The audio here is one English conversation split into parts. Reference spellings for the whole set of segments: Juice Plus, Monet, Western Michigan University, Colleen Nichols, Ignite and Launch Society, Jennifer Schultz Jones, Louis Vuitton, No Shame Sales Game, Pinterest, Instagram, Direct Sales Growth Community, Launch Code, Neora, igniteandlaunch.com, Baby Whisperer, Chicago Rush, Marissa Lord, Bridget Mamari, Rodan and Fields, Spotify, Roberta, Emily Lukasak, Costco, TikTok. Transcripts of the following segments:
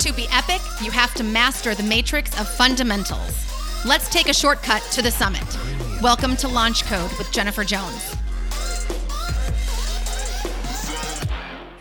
to be epic, you have to master the matrix of fundamentals. Let's take a shortcut to the summit. Welcome to Launch Code with Jennifer Jones.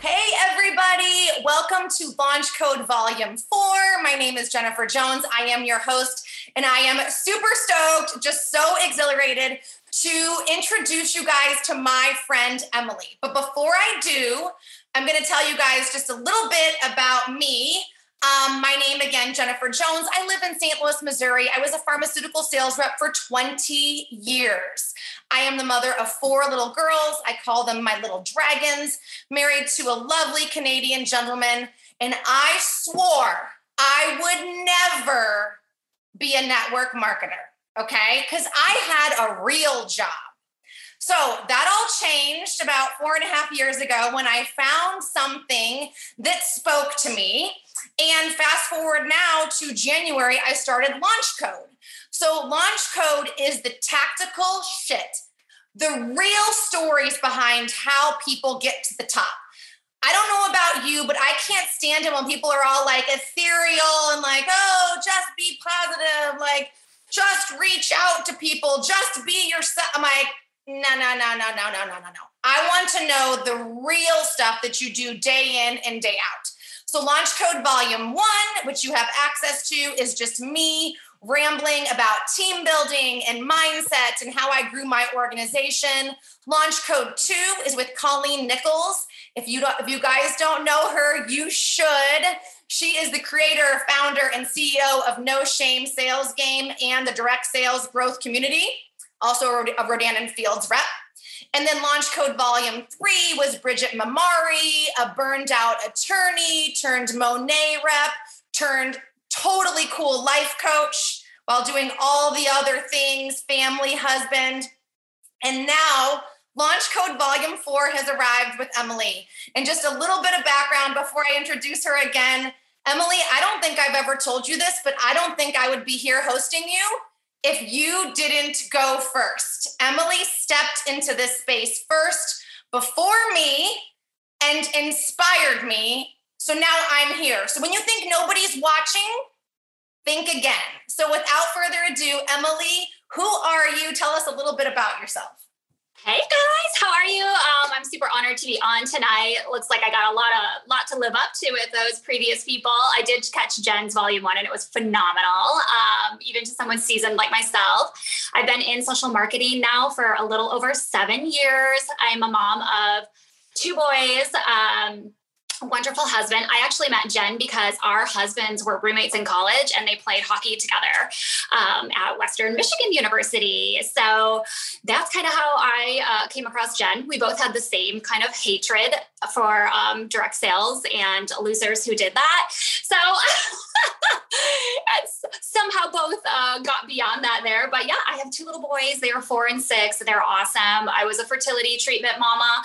Hey everybody, welcome to Launch Code Volume 4. My name is Jennifer Jones. I am your host, and I am super stoked, just so exhilarated to introduce you guys to my friend Emily. But before I do, I'm going to tell you guys just a little bit about me. My name again, Jennifer Jones. I live in St. Louis, Missouri. I was a pharmaceutical sales rep for 20 years. I am the mother of 4 little girls. I call them my little dragons, married to a lovely Canadian gentleman. And I swore I would never be a network marketer, okay? Because I had a real job. So that all changed about 4.5 years ago when I found something that spoke to me. And fast forward now to January, I started Launch Code. So Launch Code is the tactical shit, the real stories behind how people get to the top. I don't know about you, but I can't stand it when people are all like ethereal and like, oh, just be positive. Like, just reach out to people. Just be yourself. I'm like, no. I want to know the real stuff that you do day in and day out. So Launch Code Volume 1, which you have access to, is just me rambling about team building and mindset and how I grew my organization. Launch Code 2 is with Colleen Nichols. If you guys don't know her, you should. She is the creator, founder, and CEO of No Shame Sales Game and the Direct Sales Growth Community, also a Rodan and Fields rep. And then Launch Code Volume 3 was Bridget Mamari, a burned out attorney turned Monet rep, turned totally cool life coach while doing all the other things, family, husband. And now Launch Code Volume 4 has arrived with Emily. And just a little bit of background before I introduce her again. Emily, I don't think I've ever told you this, but I don't think I would be here hosting you if you didn't go first. Emily stepped into this space first before me and inspired me. So now I'm here. So when you think nobody's watching, think again. So without further ado, Emily, who are you? Tell us a little bit about yourself. Hey guys, how are you? I'm super honored to be on tonight. Looks like I got a lot to live up to with those previous people. I did catch Jen's Volume 1 and it was phenomenal, even to someone seasoned like myself. I've been in social marketing now for a little over 7 years. I'm a mom of 2 boys, wonderful husband. I actually met Jen because our husbands were roommates in college and they played hockey together at Western Michigan University. So that's kind of how I came across Jen. We both had the same kind of hatred for direct sales and losers who did that. So somehow both got beyond that there. But yeah, I have 2 little boys. They are 4 and 6. They're awesome. I was a fertility treatment mama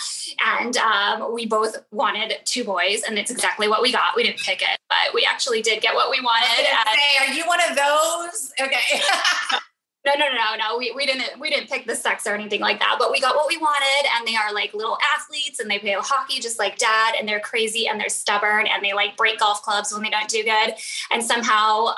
and we both wanted 2 boys. And it's exactly what we got. We didn't pick it, but we actually did get what we wanted. Say, are you one of those? Okay. No. We didn't pick the sex or anything like that, but we got what we wanted. And they are like little athletes and they play hockey just like dad. And they're crazy and they're stubborn and they like break golf clubs when they don't do good. And somehow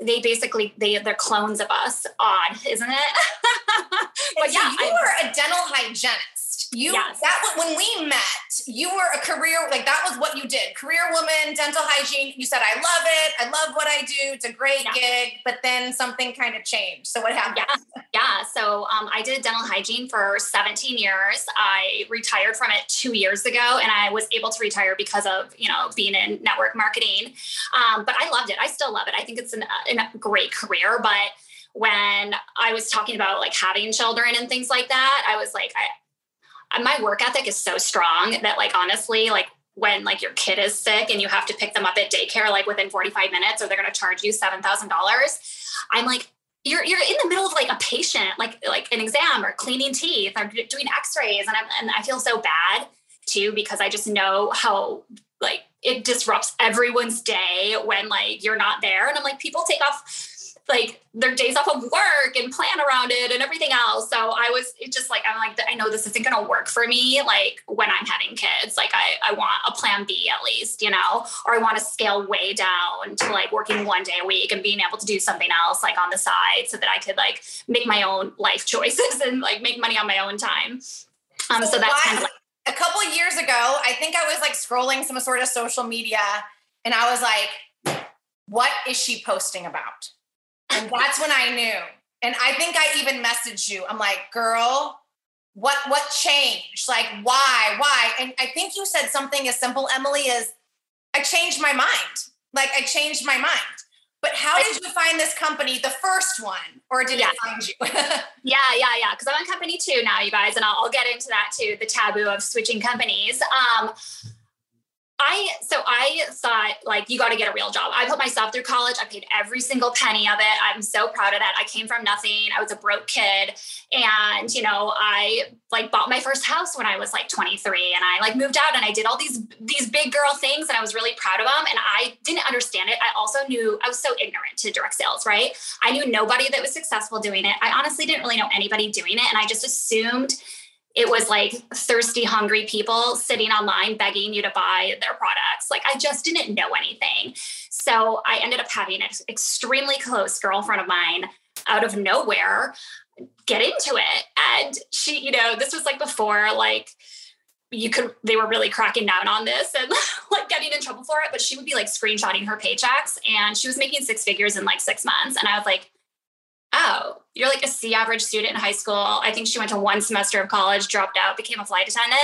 they're clones of us. Odd, isn't it? But yeah, you were a dental hygienist. Yes. That when we met, you were a career, like that was what you did. Career woman, dental hygiene. You said, I love it. I love what I do. It's a great gig. But then something kind of changed. So what happened? Yeah. So I did dental hygiene for 17 years. I retired from it 2 years ago and I was able to retire because of, being in network marketing. But I loved it. I still love it. I think it's a great career, but when I was talking about like having children and things like that, I was like, my work ethic is so strong that like, honestly, like when like your kid is sick and you have to pick them up at daycare, like within 45 minutes, or they're going to charge you $7,000. I'm like, you're in the middle of like a patient, like an exam or cleaning teeth or doing x-rays. And I feel so bad too, because I just know how like it disrupts everyone's day when like you're not there. And I'm like, people take off like their days off of work and plan around it and everything else. So I was just like, I'm like, I know this isn't going to work for me. Like when I'm having kids, like I want a plan B at least, you know, or I want to scale way down to like working one day a week and being able to do something else like on the side so that I could like make my own life choices and like make money on my own time. So that's kind of like, a couple years ago, I think I was like scrolling some sort of social media and I was like, what is she posting about? And that's when I knew. And I think I even messaged you. I'm like, girl, what changed? Like, why? And I think you said something as simple, Emily, as I changed my mind. Like I changed my mind. But how did you find this company, the first one, or did it find you? Yeah. Because I'm on company two now, you guys, and I'll get into that too, the taboo of switching companies. I thought like, you got to get a real job. I put myself through college. I paid every single penny of it. I'm so proud of that. I came from nothing. I was a broke kid. And, you know, I like bought my first house when I was like 23 and I like moved out and I did all these big girl things. And I was really proud of them. And I didn't understand it. I also knew I was so ignorant to direct sales, right? I knew nobody that was successful doing it. I honestly didn't really know anybody doing it. And I just assumed it was like thirsty, hungry people sitting online begging you to buy their products. Like I just didn't know anything. So I ended up having an extremely close girlfriend of mine out of nowhere get into it. And she, you know, this was like before, like they were really cracking down on this and like getting in trouble for it, but she would be like screenshotting her paychecks and she was making six figures in like 6 months. And I was like, oh, you're like a C average student in high school. I think she went to one semester of college, dropped out, became a flight attendant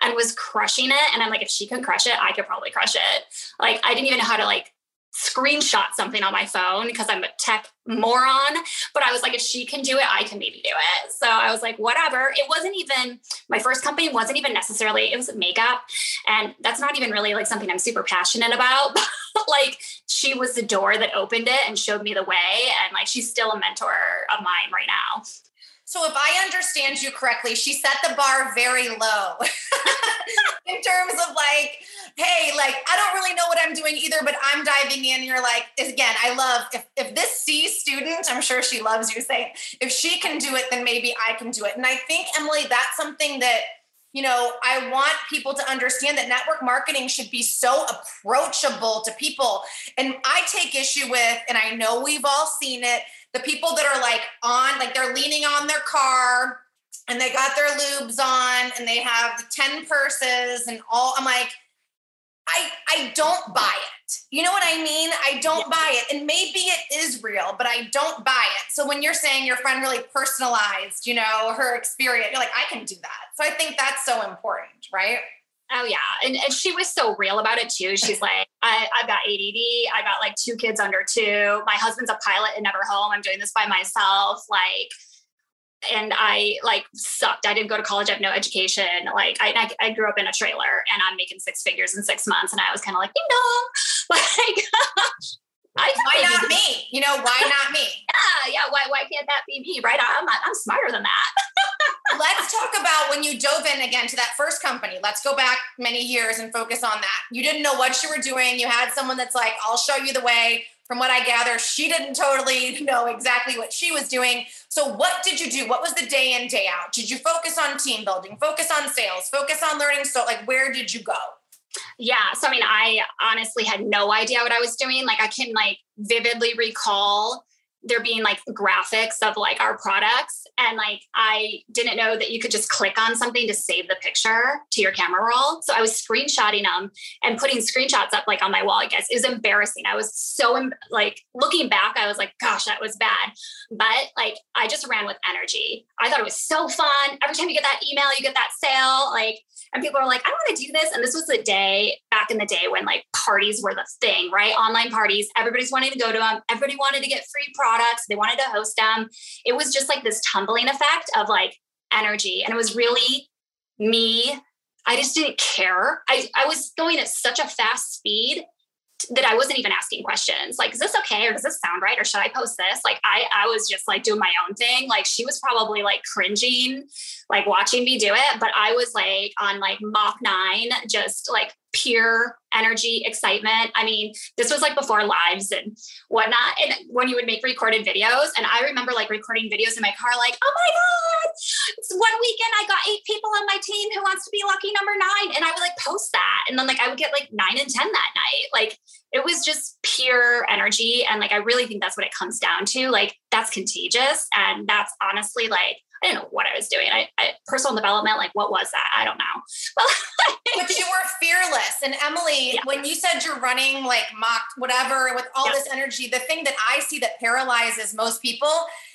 and was crushing it. And I'm like, if she could crush it, I could probably crush it. Like, I didn't even know how to like screenshot something on my phone because I'm a tech moron, but I was like, if she can do it, I can maybe do it. So I was like, whatever. It wasn't even, my first company wasn't even necessarily, it was makeup. And that's not even really like something I'm super passionate about. But like she was the door that opened it and showed me the way. And like, she's still a mentor of mine right now. So if I understand you correctly, she set the bar very low in terms of like, hey, like, I don't really know what I'm doing either, but I'm diving in. You're like, again, I love if this C student, I'm sure she loves you saying, if she can do it, then maybe I can do it. And I think, Emily, that's something that, you know, I want people to understand that network marketing should be so approachable to people. And I take issue with, and I know we've all seen it, the people that are like on, like they're leaning on their car and they got their lubes on and they have 10 purses and all. I'm like, I don't buy it. You know what I mean? I don't buy it. And maybe it is real, but I don't buy it. So when you're saying your friend really personalized, you know, her experience, you're like, I can do that. So I think that's so important, right? Oh yeah. And she was so real about it too. She's like, I've got ADD. I got like 2 kids under 2. My husband's a pilot and never home. I'm doing this by myself. Like, and I like sucked. I didn't go to college. I have no education. Like I grew up in a trailer and I'm making 6 figures in 6 months. And I was kind of like, ding dong. Like, why not me? You know, why not me? Yeah. Why can't that be me? Right. I'm smarter than that. Let's talk about when you dove in again to that first company. Let's go back many years and focus on that. You didn't know what you were doing. You had someone that's like, I'll show you the way. From what I gather, she didn't totally know exactly what she was doing. So what did you do? What was the day in, day out? Did you focus on team building, focus on sales, focus on learning? So like, where did you go? Yeah. So, I mean, I honestly had no idea what I was doing. Like I can like vividly recall there being like graphics of like our products. And like, I didn't know that you could just click on something to save the picture to your camera roll. So I was screenshotting them and putting screenshots up like on my wall, I guess. It was embarrassing. I was so like looking back, I was like, gosh, that was bad. But like, I just ran with energy. I thought it was so fun. Every time you get that email, you get that sale, like, and people are like, I want to do this. And this was the day back in the day when like parties were the thing, right? Online parties, everybody's wanting to go to them. Everybody wanted to get free products. They wanted to host them. It was just like this tumbling effect of like energy. And it was really me. I just didn't care. I was going at such a fast speed that I wasn't even asking questions. Like, is this okay? Or does this sound right? Or should I post this? Like, I was just like doing my own thing. Like, she was probably like cringing, like watching me do it. But I was like on like Mach 9, just like pure energy, excitement. I mean, this was like before lives and whatnot. And when you would make recorded videos, and I remember like recording videos in my car, like, oh my God, it's one weekend I got 8 people on my team who wants to be lucky number 9. And I would like post that. And then like, I would get like 9 and 10 that night. Like, it was just pure energy. And like, I really think that's what it comes down to. Like, that's contagious. And that's honestly like, I didn't know what I was doing. I personal development, like, what was that? I don't know. But you were fearless. And Emily, when you said you're running like mock whatever with all this energy, the thing that I see that paralyzes most people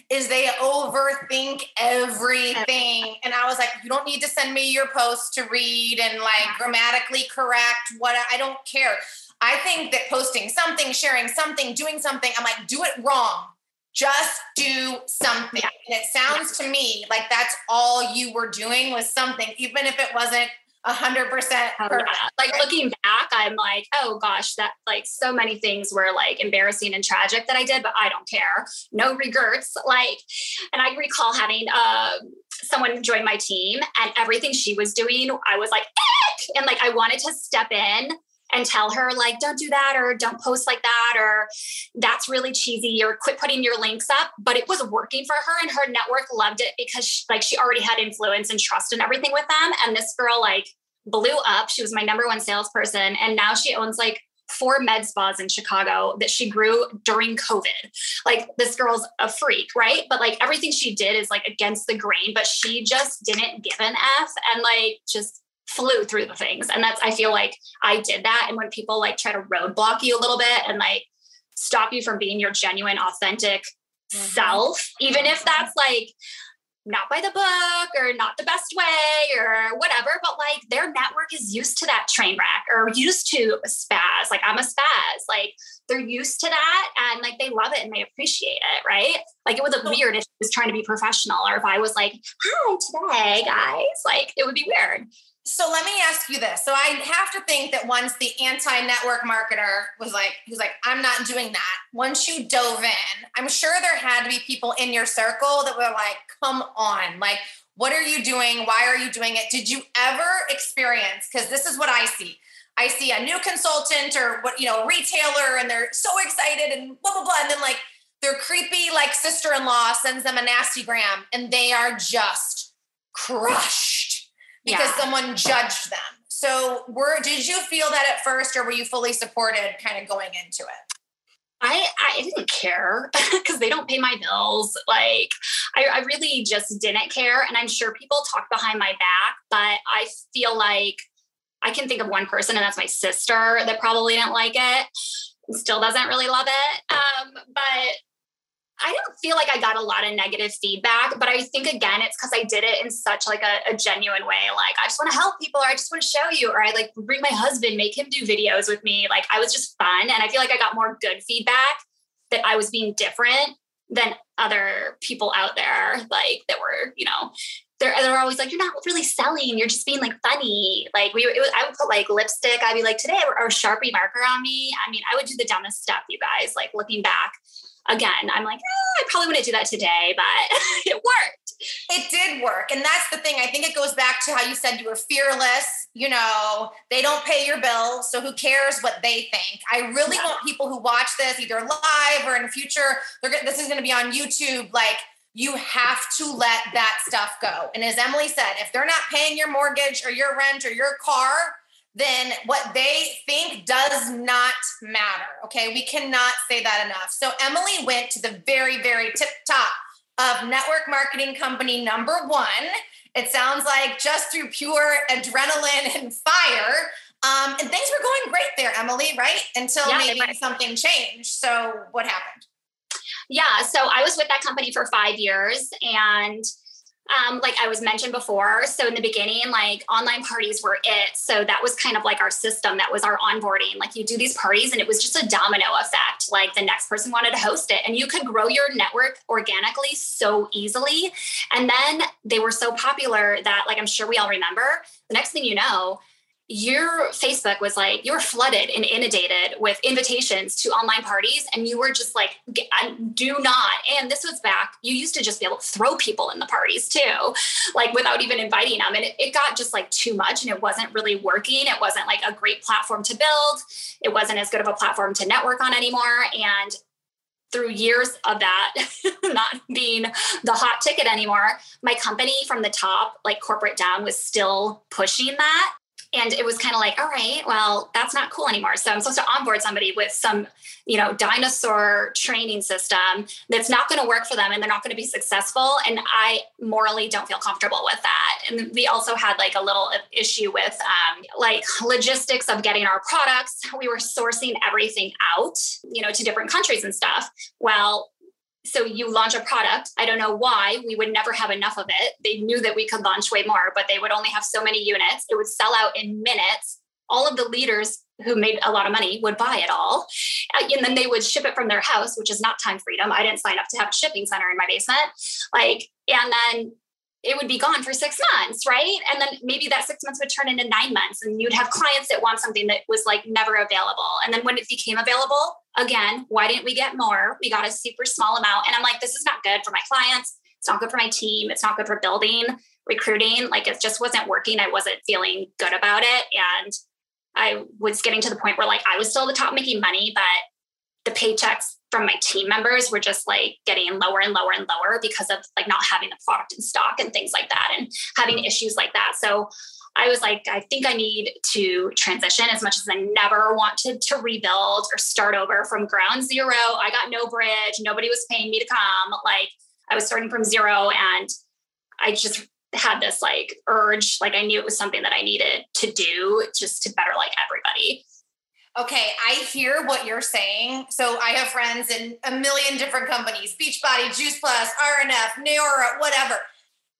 is they overthink everything. And I was like, you don't need to send me your posts to read and like grammatically correct what I don't care. I think that posting something, sharing something, doing something, I'm like, do it wrong. Just do something. Yeah. And it sounds to me like that's all you were doing was something, even if it wasn't 100% perfect. Like, looking back, I'm like, oh gosh, that like so many things were like embarrassing and tragic that I did, but I don't care. No regrets. Like, and I recall having someone join my team, and everything she was doing, I was like, eck! And like, I wanted to step in and tell her like, don't do that, or don't post like that, or that's really cheesy, or quit putting your links up. But it was working for her, and her network loved it because she already had influence and trust and everything with them. And this girl like blew up. She was my number 1 salesperson. And now she owns like 4 med spas in Chicago that she grew during COVID. Like, this girl's a freak, right? But like, everything she did is like against the grain, but she just didn't give an F and like just flew through the things. And that's, I feel like I did that. And when people like try to roadblock you a little bit and like stop you from being your genuine, authentic self, even if that's like not by the book or not the best way or whatever, but like, their network is used to that train wreck or used to a spaz. Like, I'm a spaz, like they're used to that. And like, they love it and they appreciate it. Right. Like, it would look weird if I was trying to be professional, or if I was like, hi today guys, like it would be weird. So let me ask you this. So I have to think that once the anti-network marketer was like, he's like, I'm not doing that. Once you dove in, I'm sure there had to be people in your circle that were like, come on, like, what are you doing? Why are you doing it? Did you ever experience? Because this is what I see. I see a new consultant or what, retailer, and they're so excited and blah, blah, blah. And then like their creepy, like sister-in-law sends them a nasty gram, and they are just crushed. Because someone judged them. So did you feel that at first, or were you fully supported kind of going into it? I didn't care because they don't pay my bills. Like, I really just didn't care. And I'm sure people talk behind my back, but I feel like I can think of one person, and that's my sister, that probably didn't like it, still doesn't really love it. But I don't feel like I got a lot of negative feedback, but I think again, it's because I did it in such like a genuine way. Like, I just want to help people, or I just want to show you, or I like bring my husband, make him do videos with me. Like, I was just fun. And I feel like I got more good feedback that I was being different than other people out there. Like, that were, they're always like, you're not really selling. You're just being like funny. Like, I would put like lipstick. I'd be like, today or Sharpie marker on me. I mean, I would do the dumbest stuff, you guys, like looking back. Again, I'm like, I probably wouldn't do that today, but it worked. It did work. And that's the thing. I think it goes back to how you said you were fearless. They don't pay your bill, so who cares what they think? I really want people who watch this either live or in the future, this is going to be on YouTube. Like, you have to let that stuff go. And as Emily said, if they're not paying your mortgage or your rent or your car, then what they think does not matter, okay? We cannot say that enough. So Emily went to the very, very tip top of network marketing company number 1. It sounds like just through pure adrenaline and fire. And things were going great there, Emily, right? Until maybe something changed. So what happened? Yeah, so I was with that company for 5 years, and like I was mentioned before. So in the beginning, like online parties were it. So that was kind of like our system. That was our onboarding. Like, you do these parties, and it was just a domino effect. Like, the next person wanted to host it, and you could grow your network organically so easily. And then they were so popular that, like, I'm sure we all remember, the next thing you know, your Facebook was like, you were flooded and inundated with invitations to online parties. And you were just like, do not. And this was back, you used to just be able to throw people in the parties too, like without even inviting them. And it got just like too much and it wasn't really working. It wasn't like a great platform to build. It wasn't as good of a platform to network on anymore. And through years of that not being the hot ticket anymore, my company from the top, like corporate down, was still pushing that. And it was kind of like, all right, well, that's not cool anymore. So I'm supposed to onboard somebody with some, you know, dinosaur training system that's not going to work for them and they're not going to be successful. And I morally don't feel comfortable with that. And we also had like a little issue with like logistics of getting our products. We were sourcing everything out, you know, to different countries and stuff. Well, so you launch a product. I don't know why we would never have enough of it. They knew that we could launch way more, but they would only have so many units. It would sell out in minutes. All of the leaders who made a lot of money would buy it all. And then they would ship it from their house, which is not time freedom. I didn't sign up to have a shipping center in my basement. Like, and then it would be gone for 6 months, right? And then maybe that 6 months would turn into 9 months and you'd have clients that want something that was like never available. And then when it became available, again, why didn't we get more? We got a super small amount. And I'm like, this is not good for my clients. It's not good for my team. It's not good for building, recruiting. Like it just wasn't working. I wasn't feeling good about it. And I was getting to the point where like, I was still at the top making money, but the paychecks from my team members were just like getting lower and lower and lower because of like not having the product in stock and things like that and having issues like that. So I was like, I think I need to transition. As much as I never wanted to rebuild or start over from ground zero, I got no bridge. Nobody was paying me to come. Like I was starting from zero and I just had this like urge. Like I knew it was something that I needed to do just to better like everybody. Okay, I hear what you're saying. So I have friends in a million different companies, Beachbody, Juice Plus, RNF, Neora, whatever.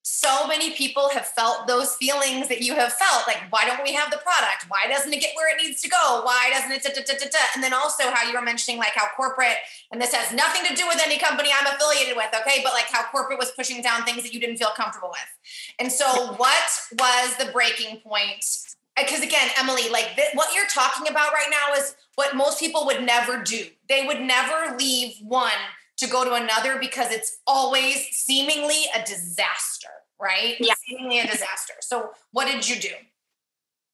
So many people have felt those feelings that you have felt, like, why don't we have the product? Why doesn't it get where it needs to go? Why doesn't it? And then also how you were mentioning like how corporate, and this has nothing to do with any company I'm affiliated with, okay? But like how corporate was pushing down things that you didn't feel comfortable with. And so what was the breaking point? Because again, Emily, like what you're talking about right now is what most people would never do. They would never leave one to go to another because it's always seemingly a disaster, right? Yeah. Seemingly a disaster. So what did you do?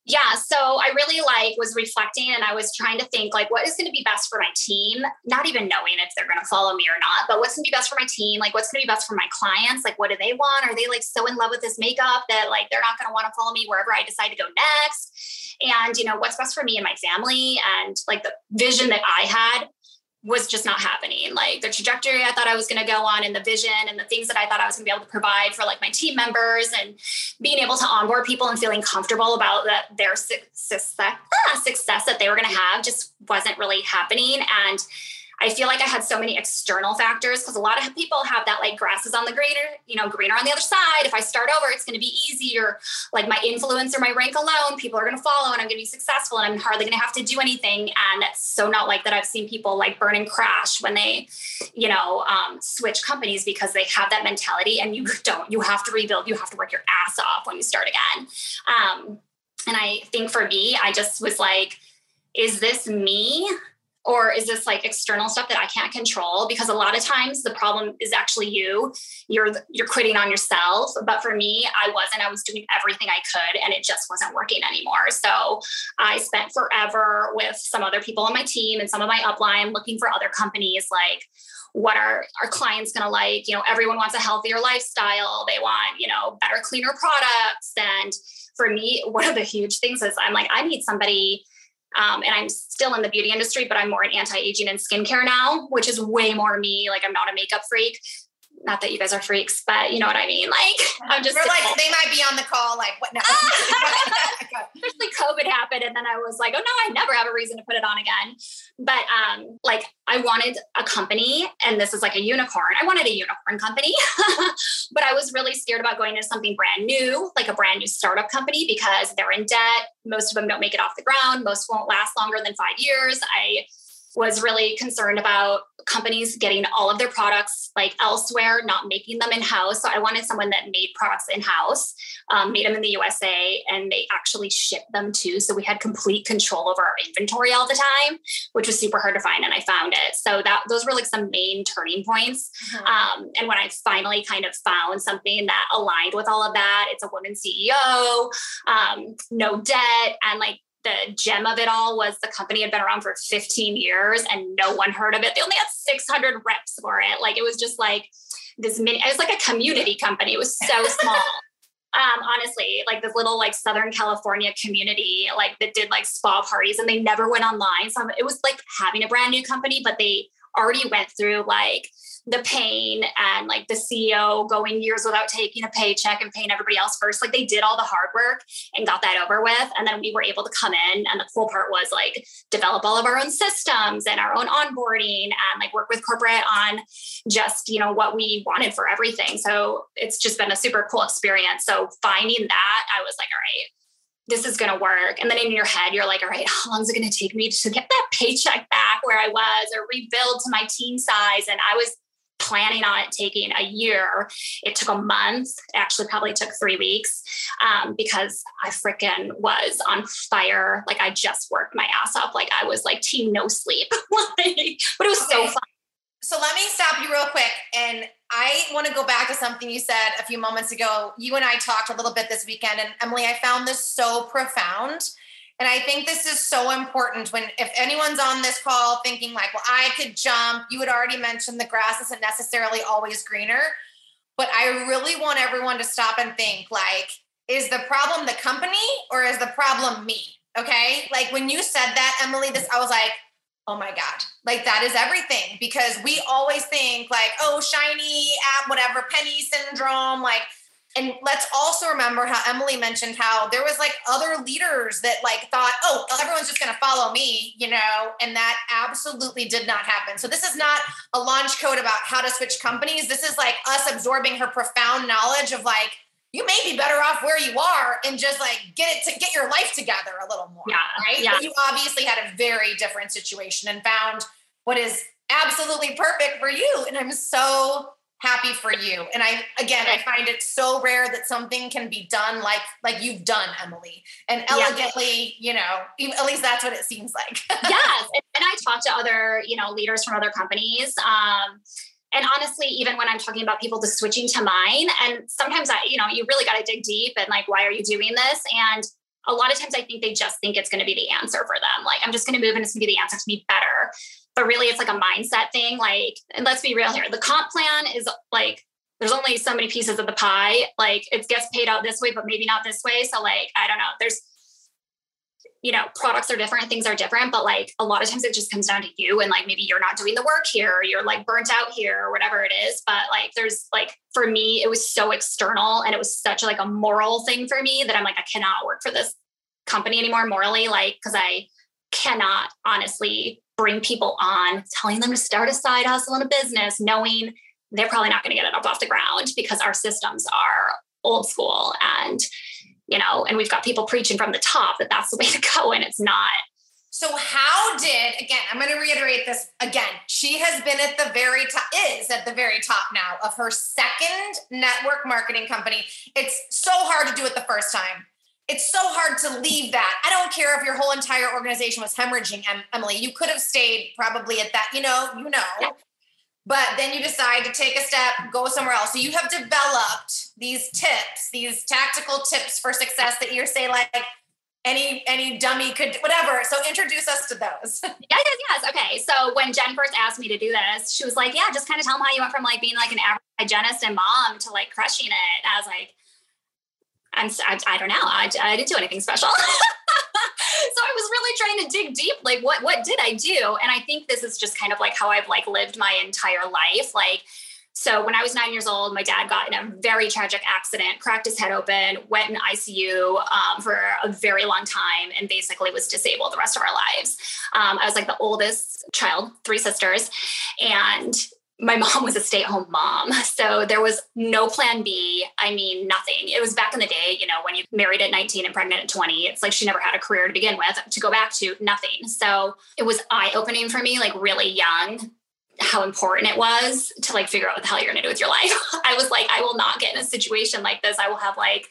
Yeah. So I really like was reflecting and I was trying to think like, what is going to be best for my team? Not even knowing if they're going to follow me or not, but what's going to be best for my team? Like what's going to be best for my clients? Like, what do they want? Are they like so in love with this makeup that like, they're not going to want to follow me wherever I decide to go next? And you know, what's best for me and my family? And like the vision that I had was just not happening. Like the trajectory I thought I was going to go on and the vision and the things that I thought I was going to be able to provide for like my team members and being able to onboard people and feeling comfortable about that their success that they were going to have just wasn't really happening. And I feel like I had so many external factors because a lot of people have that like grass is on the greener, you know, greener on the other side. If I start over, it's going to be easier. Like my influence or my rank alone, people are going to follow and I'm going to be successful and I'm hardly going to have to do anything. And that's so not like that. I've seen people like burn and crash when they, you know, switch companies because they have that mentality and you don't, you have to rebuild. You have to work your ass off when you start again. And I think for me, I just was like, is this me? Or is this like external stuff that I can't control? Because a lot of times the problem is actually you. You're quitting on yourself. But for me, I wasn't. I was doing everything I could and it just wasn't working anymore. So I spent forever with some other people on my team and some of my upline looking for other companies. Like what are our clients going to like? You know, everyone wants a healthier lifestyle. They want, you know, better, cleaner products. And for me, one of the huge things is I'm like, I need somebody. And I'm still in the beauty industry, but I'm more in anti-aging and skincare now, which is way more me. Like I'm not a makeup freak. Not that you guys are freaks, but you know what I mean? Like I'm just like, they might be on the call. Like what? No. Especially COVID happened. And then I was like, oh no, I never have a reason to put it on again. But like I wanted a company and this is like a unicorn. I wanted a unicorn company, but I was really scared about going into something brand new, like a brand new startup company because they're in debt. Most of them don't make it off the ground. Most won't last longer than 5 years. I was really concerned about companies getting all of their products like elsewhere, not making them in-house. So I wanted someone that made products in-house, made them in the USA, and they actually shipped them too. So we had complete control over our inventory all the time, which was super hard to find. And I found it. So those were like some main turning points. Mm-hmm. And when I finally kind of found something that aligned with all of that, it's a woman CEO, no debt, and like, the gem of it all was the company had been around for 15 years and no one heard of it. They only had 600 reps for it. Like, it was just like this mini, it was like a community company. It was so small. Honestly, like this little, like Southern California community, like that did like spa parties and they never went online. So it was like having a brand new company, but they already went through like the pain and like the CEO going years without taking a paycheck and paying everybody else first. Like they did all the hard work and got that over with. And then we were able to come in. And the cool part was like develop all of our own systems and our own onboarding and like work with corporate on just, you know, what we wanted for everything. So it's just been a super cool experience. So finding that, I was like, all right, this is going to work. And then in your head, you're like, all right, how long is it going to take me to get that paycheck back where I was or rebuild to my team size? And I was planning on it taking a year. It took a month. It actually probably took 3 weeks because I freaking was on fire. Like I just worked my ass off. Like I was like team no sleep, but it was so fun. So let me stop you real quick. And I want to go back to something you said a few moments ago. You and I talked a little bit this weekend, and Emily, I found this so profound. And I think this is so important when, if anyone's on this call thinking like, well, I could jump, you had already mentioned the grass isn't necessarily always greener, but I really want everyone to stop and think like, is the problem the company or is the problem me? Okay. Like when you said that, Emily, I was like, oh my God, like that is everything, because we always think like, oh, shiny app, whatever, penny syndrome, like. And let's also remember how Emily mentioned how there was like other leaders that like thought, oh, everyone's just going to follow me, you know, and that absolutely did not happen. So this is not a launch code about how to switch companies. This is like us absorbing her profound knowledge of like, you may be better off where you are and just like get your life together a little more. Yeah, right. Yeah. You obviously had a very different situation and found what is absolutely perfect for you. And I'm so happy for you. And I find it so rare that something can be done like you've done, Emily, and elegantly, you know, at least that's what it seems like. Yes. And I talk to other, you know, leaders from other companies. And honestly, even when I'm talking about people just switching to mine, and sometimes you know, you really got to dig deep and like, why are you doing this? And a lot of times I think they just think it's going to be the answer for them. Like, I'm just going to move and it's going to be the answer to be better. But really it's like a mindset thing. Like, and let's be real here. The comp plan is like, there's only so many pieces of the pie. Like it gets paid out this way, but maybe not this way. So like, I don't know, there's, you know, products are different, things are different, but like a lot of times it just comes down to you. And like, maybe you're not doing the work here, or you're like burnt out here or whatever it is. But like, there's like, for me, it was so external and it was such like a moral thing for me that I'm like, I cannot work for this company anymore morally. Like, cause I cannot honestly bring people on, telling them to start a side hustle and a business, knowing they're probably not going to get it up off the ground because our systems are old school. And, you know, and we've got people preaching from the top that that's the way to go. And it's not. So how did, again, I'm going to reiterate this again. She has been at the very top, is at the very top now of her second network marketing company. It's so hard to do it the first time. It's so hard to leave that. I don't care if your whole entire organization was hemorrhaging, Emily. You could have stayed probably at that, you know. But then you decide to take a step, go somewhere else. So you have developed these tips, these tactical tips for success that you're saying like any dummy could, whatever. So introduce us to those. Yes. Okay. So when Jen first asked me to do this, she was like, yeah, just kind of tell them how you went from like being like an average hygienist and mom to like crushing it. I was like, I don't know. I didn't do anything special. So I was really trying to dig deep. Like what did I do? And I think this is just kind of like how I've like lived my entire life. Like, so when I was 9 years old, my dad got in a very tragic accident, cracked his head open, went in ICU for a very long time, and basically was disabled the rest of our lives. I was like the oldest child, 3 sisters. And my mom was a stay-at-home mom. So there was no plan B. I mean, nothing. It was back in the day, you know, when you married at 19 and pregnant at 20, it's like she never had a career to begin with, to go back to, nothing. So it was eye-opening for me, like really young, how important it was to like figure out what the hell you're going to do with your life. I was like, I will not get in a situation like this. I will have like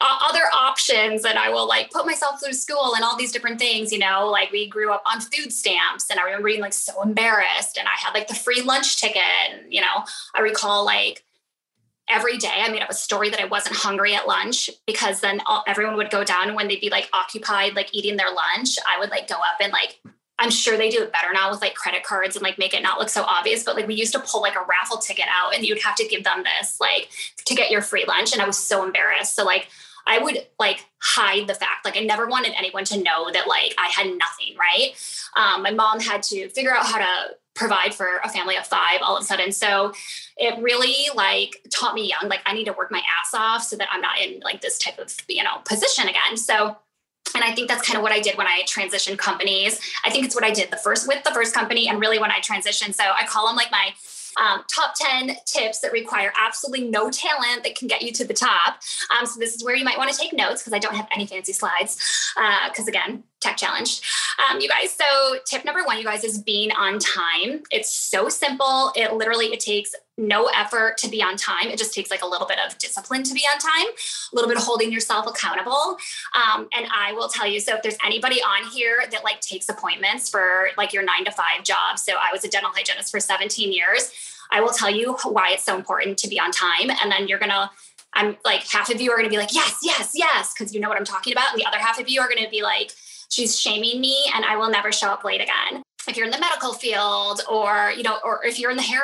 other options, and I will like put myself through school and all these different things, you know, like we grew up on food stamps and I remember being like so embarrassed, and I had like the free lunch ticket. And, you know, I recall like every day I made up a story that I wasn't hungry at lunch, because then everyone would go down, and when they'd be like occupied, like eating their lunch, I would like go up and like, I'm sure they do it better now with like credit cards and like make it not look so obvious, but like we used to pull like a raffle ticket out and you'd have to give them this like to get your free lunch. And I was so embarrassed. So like, I would like hide the fact, like I never wanted anyone to know that like I had nothing. Right. My mom had to figure out how to provide for a family of five all of a sudden. So it really like taught me young, like I need to work my ass off so that I'm not in like this type of, you know, position again. So, and I think that's kind of what I did when I transitioned companies. I think it's what I did with the first company, and really when I transitioned. So I call them like my top 10 tips that require absolutely no talent that can get you to the top. So this is where you might want to take notes, because I don't have any fancy slides. Because again, tech challenged, you guys. So tip number one, you guys, is being on time. It's so simple. It takes no effort to be on time. It just takes like a little bit of discipline to be on time, a little bit of holding yourself accountable. And I will tell you, so if there's anybody on here that like takes appointments for like your 9-to-5 job. So I was a dental hygienist for 17 years. I will tell you why it's so important to be on time. And then I'm like, half of you are going to be like, yes, yes, yes, because you know what I'm talking about. And the other half of you are going to be like, she's shaming me and I will never show up late again. If you're in the medical field, or, you know, or if you're in the hair,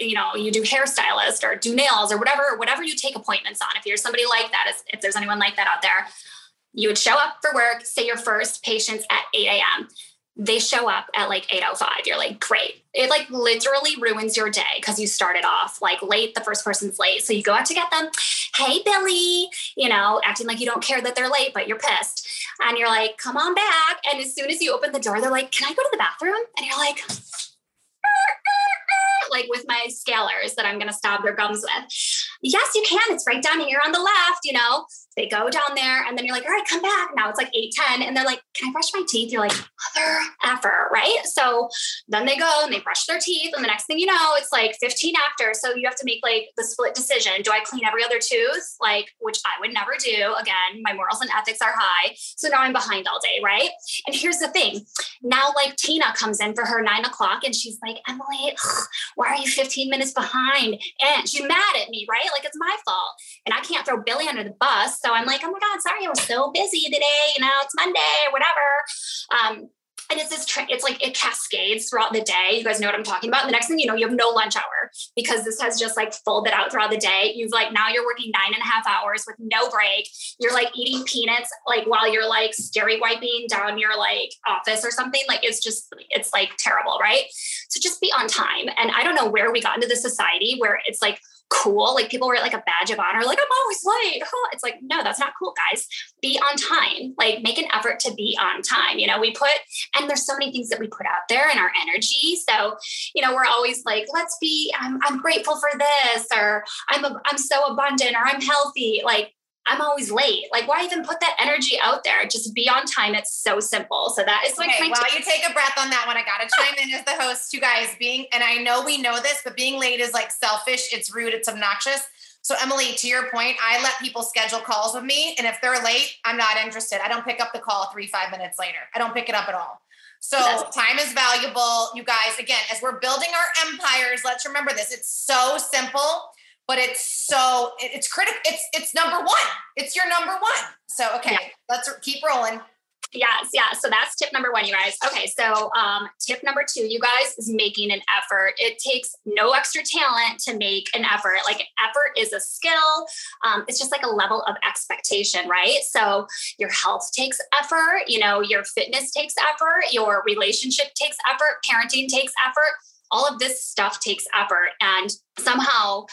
you know, you do hairstylist or do nails or whatever you take appointments on. If you're somebody like that, if there's anyone like that out there, you would show up for work, say your first patient's at 8 a.m. They show up at like 8:05. You're like, great. It like literally ruins your day because you started off like late. The first person's late. So you go out to get them. Hey, Billy, you know, acting like you don't care that they're late, but you're pissed. And you're like, come on back. And as soon as you open the door, they're like, can I go to the bathroom? And you're like, like with my scalers that I'm going to stab their gums with. Yes, you can. It's right down here on the left, you know. They go down there, and then you're like, all right, come back. Now it's like 8:10. And they're like, can I brush my teeth? You're like, mother effer, right? So then they go and they brush their teeth. And the next thing you know, it's like 15 after. So you have to make like the split decision. Do I clean every other tooth? Like, which I would never do. Again, my morals and ethics are high. So now I'm behind all day, right? And here's the thing. Now like Tina comes in for her 9 o'clock and she's like, Emily, why are you 15 minutes behind? And she's mad at me, right? Like it's my fault. And I can't throw Billy under the bus. So I'm like, oh my God, sorry, I was so busy today. You know, it's Monday or whatever. And it's this it's like it cascades throughout the day. You guys know what I'm talking about. And the next thing you know, you have no lunch hour because this has just like folded out throughout the day. You've like, now you're working 9.5 hours with no break. You're like eating peanuts, like while you're like stereowiping down your like office or something. Like, it's like terrible. Right. So just be on time. And I don't know where we got into this society where it's like, cool. Like people were like a badge of honor. Like I'm always late. Huh? It's like, no, that's not cool, guys. Be on time. Like make an effort to be on time. You know, and there's so many things that we put out there in our energy. So, you know, we're always like, I'm grateful for this, or I'm so abundant, or I'm healthy. Like I'm always late. Like, why even put that energy out there? Just be on time. It's so simple. So that is like, okay, while you take a breath on that one, I got to chime in as the host, you guys, and I know we know this, but being late is like selfish. It's rude. It's obnoxious. So Emily, to your point, I let people schedule calls with me. And if they're late, I'm not interested. I don't pick up the call 5 minutes later. I don't pick it up at all. So time is valuable. You guys, again, as we're building our empires, let's remember this. It's so simple. But it's critical. It's number one. It's your number one. So, okay, yeah. Let's keep rolling. Yes. Yeah. So that's tip number one, you guys. Okay. So, tip number two, you guys, is making an effort. It takes no extra talent to make an effort. Like effort is a skill. It's just like a level of expectation, right? So your health takes effort, you know, your fitness takes effort, your relationship takes effort, parenting takes effort. All of this stuff takes effort. And somehow,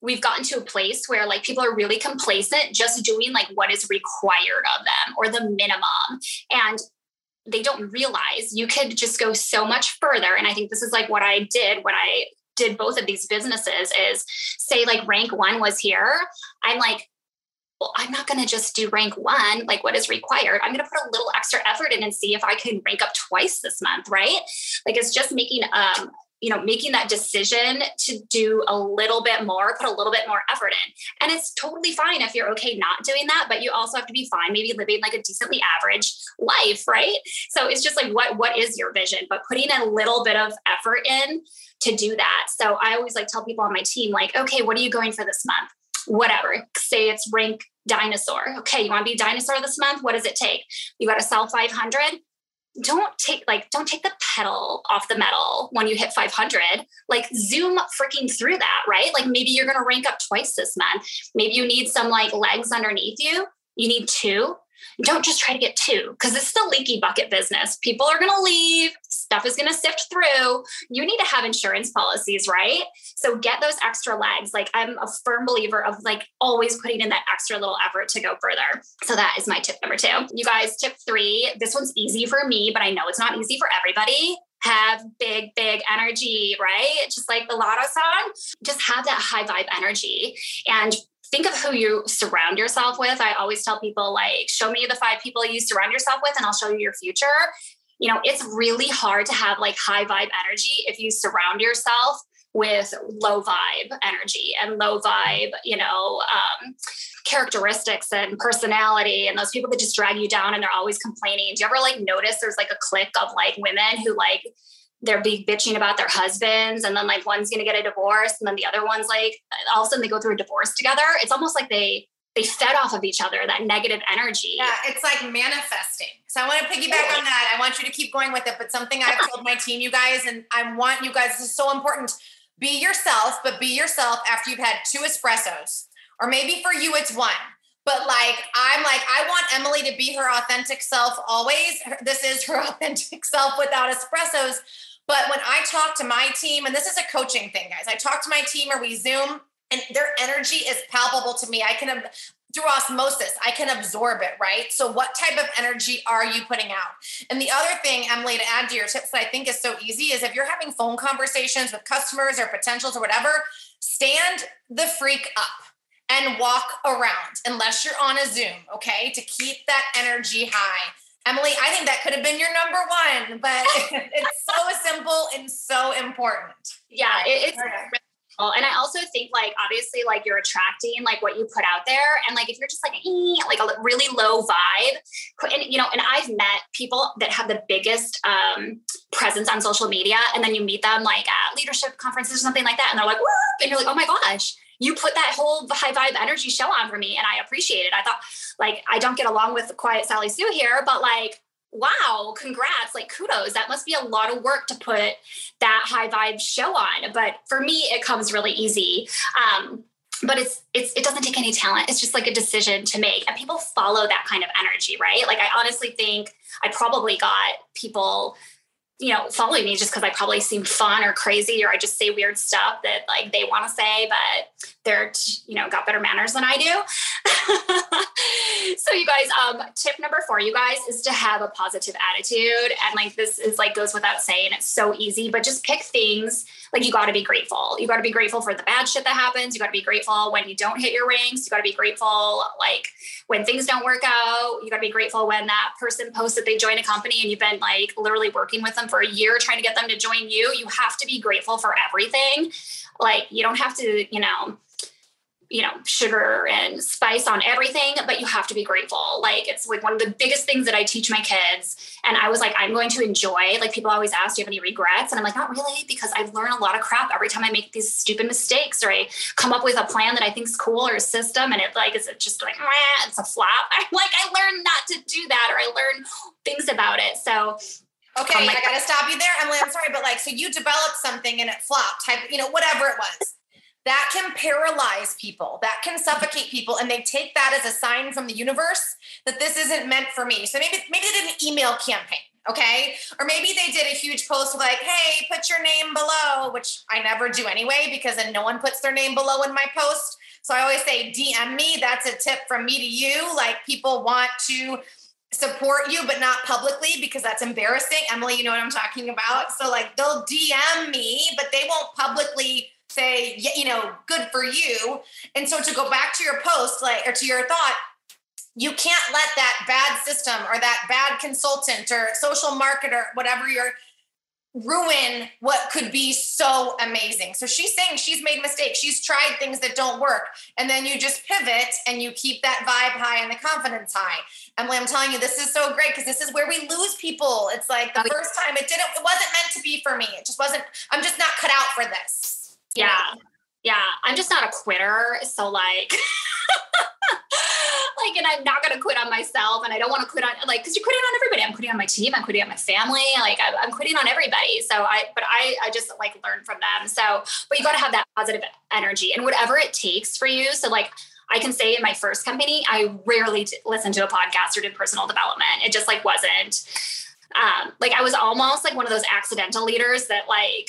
we've gotten to a place where like people are really complacent just doing like what is required of them or the minimum. And they don't realize you could just go so much further. And I think this is like what I did when I did both of these businesses is say like rank one was here. I'm like, well, I'm not going to just do rank one, like what is required. I'm going to put a little extra effort in and see if I can rank up twice this month. Right. Like it's just making making that decision to do a little bit more, put a little bit more effort in. And it's totally fine if you're okay not doing that, but you also have to be fine maybe living like a decently average life, right? So it's just like, what is your vision? But putting a little bit of effort in to do that. So I always like tell people on my team, like, okay, what are you going for this month? Whatever, say it's rank dinosaur. Okay, you want to be dinosaur this month? What does it take? You got to sell 500. Don't take the pedal off the metal when you hit 500, like zoom freaking through that, right? Like maybe you're going to rank up twice this month. Maybe you need some like legs underneath you. You need two. Don't just try to get two, because it's the leaky bucket business. People are going to leave. Stuff is going to sift through. You need to have insurance policies, right? So get those extra legs. Like I'm a firm believer of like always putting in that extra little effort to go further. So that is my tip number 2. You guys, tip 3, this one's easy for me, but I know it's not easy for everybody. Have big energy, right? Just like the Lotto song, just have that high vibe energy and think of who you surround yourself with. I always tell people like, show me the 5 people you surround yourself with and I'll show you your future. You know, it's really hard to have like high vibe energy if you surround yourself with low vibe energy and low vibe, characteristics and personality and those people that just drag you down and they're always complaining. Do you ever like notice there's like a clique of like women who like, they're big bitching about their husbands. And then like one's going to get a divorce. And then the other one's like, all of a sudden they go through a divorce together. It's almost like they fed off of each other, that negative energy. Yeah, it's like manifesting. So I want to piggyback on that. I want you to keep going with it. But something I've told my team, you guys, and I want you guys, this is so important. Be yourself, but be yourself after you've had 2 espressos, or maybe for you, it's 1. But like, I'm like, I want Emily to be her authentic self always. This is her authentic self without espressos. But when I talk to my team, and this is a coaching thing, guys, I talk to my team or we Zoom and their energy is palpable to me. I can, through osmosis, I can absorb it, right? So what type of energy are you putting out? And the other thing, Emily, to add to your tips that I think is so easy is if you're having phone conversations with customers or potentials or whatever, stand the freak up and walk around unless you're on a Zoom, okay? To keep that energy high. Emily, I think that could have been your number 1, but it's so simple and so important. Yeah, it's cool. And I also think like, obviously like you're attracting like what you put out there. And like, if you're just like a really low vibe and, and I've met people that have the biggest presence on social media. And then you meet them like at leadership conferences or something like that. And they're like, whoop, and you're like, oh my gosh, you put that whole high vibe energy show on for me. And I appreciate it. I thought like, I don't get along with Quiet Sally Sue here, but like, wow, congrats, like kudos. That must be a lot of work to put that high vibe show on. But for me, it comes really easy. But it doesn't take any talent. It's just like a decision to make. And people follow that kind of energy, right? Like I honestly think I probably got people following me just because I probably seem fun or crazy, or I just say weird stuff that like they want to say, but they're, got better manners than I do. So you guys, tip number 4, you guys, is to have a positive attitude. And like, this is like, goes without saying, it's so easy, but just pick things like you got to be grateful. You got to be grateful for the bad shit that happens. You got to be grateful when you don't hit your ranks. You got to be grateful, like when things don't work out, you got to be grateful when that person posts that they joined a company and you've been like literally working with them for a year trying to get them to join you. You have to be grateful for everything. Like you don't have to, sugar and spice on everything, but you have to be grateful. Like it's like one of the biggest things that I teach my kids. And I was like, I'm going to enjoy, like people always ask, do you have any regrets? And I'm like, not really, because I learn a lot of crap every time I make these stupid mistakes, or I come up with a plan that I think is cool or a system. And it like, is it just like, it's a flop. I'm like, I learned not to do that. Or I learned things about it. So okay, I got to stop you there, Emily. I'm sorry, but like, so you developed something and it flopped, whatever it was. That can paralyze people. That can suffocate people. And they take that as a sign from the universe that this isn't meant for me. So maybe they did an email campaign, okay? Or maybe they did a huge post like, hey, put your name below, which I never do anyway, because then no one puts their name below in my post. So I always say, DM me. That's a tip from me to you. Like people want to support you, but not publicly because that's embarrassing. Emily, you know what I'm talking about. So like they'll DM me, but they won't publicly say, good for you. And so to go back to your post, like, or to your thought, you can't let that bad system or that bad consultant or social marketer, whatever you're ruin what could be so amazing. So she's saying she's made mistakes. She's tried things that don't work. And then you just pivot and you keep that vibe high and the confidence high. Emily, I'm telling you, this is so great because this is where we lose people. It's like the first time it wasn't meant to be for me. It just wasn't, I'm just not cut out for this. Yeah. Yeah. I'm just not a quitter. So and I'm not going to quit on myself. And I don't want to quit on because you're quitting on everybody. I'm quitting on my team. I'm quitting on my family. I'm quitting on everybody. So I just learn from them. So, but you got to have that positive energy and whatever it takes for you. So I can say in my first company, I rarely listened to a podcast or did personal development. It just wasn't, I was almost one of those accidental leaders that I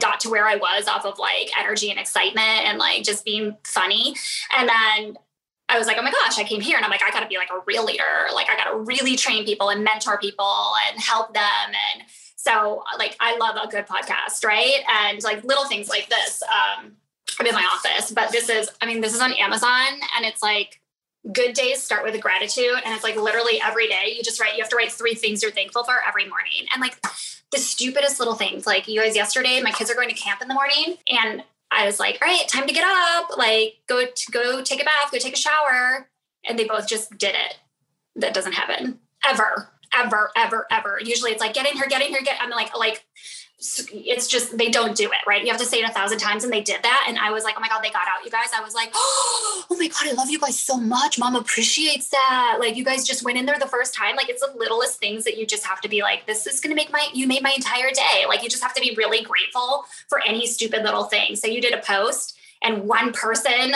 got to where I was off of energy and excitement and just being funny. And then I was oh my gosh, I came here and I'm I gotta be a real leader. I gotta really train people and mentor people and help them. And so I love a good podcast. Right. And little things like this, I'm in my office, but this is on Amazon and it's good days start with a gratitude. And it's literally every day you have to write 3 things you're thankful for every morning. And the stupidest little things, yesterday, my kids are going to camp in the morning and I was all right, time to get up, go take a bath, go take a shower. And they both just did it. That doesn't happen ever. Usually it's get in here. I'm it's just, they don't do it. Right. You have to say it 1,000 times. And they did that. And I was oh my God, they got out, you guys. I was oh my God, I love you guys so much. Mom appreciates that. You guys just went in there the first time. It's the littlest things that you just have to be this is going to make you made my entire day. You just have to be really grateful for any stupid little thing. So you did a post and one person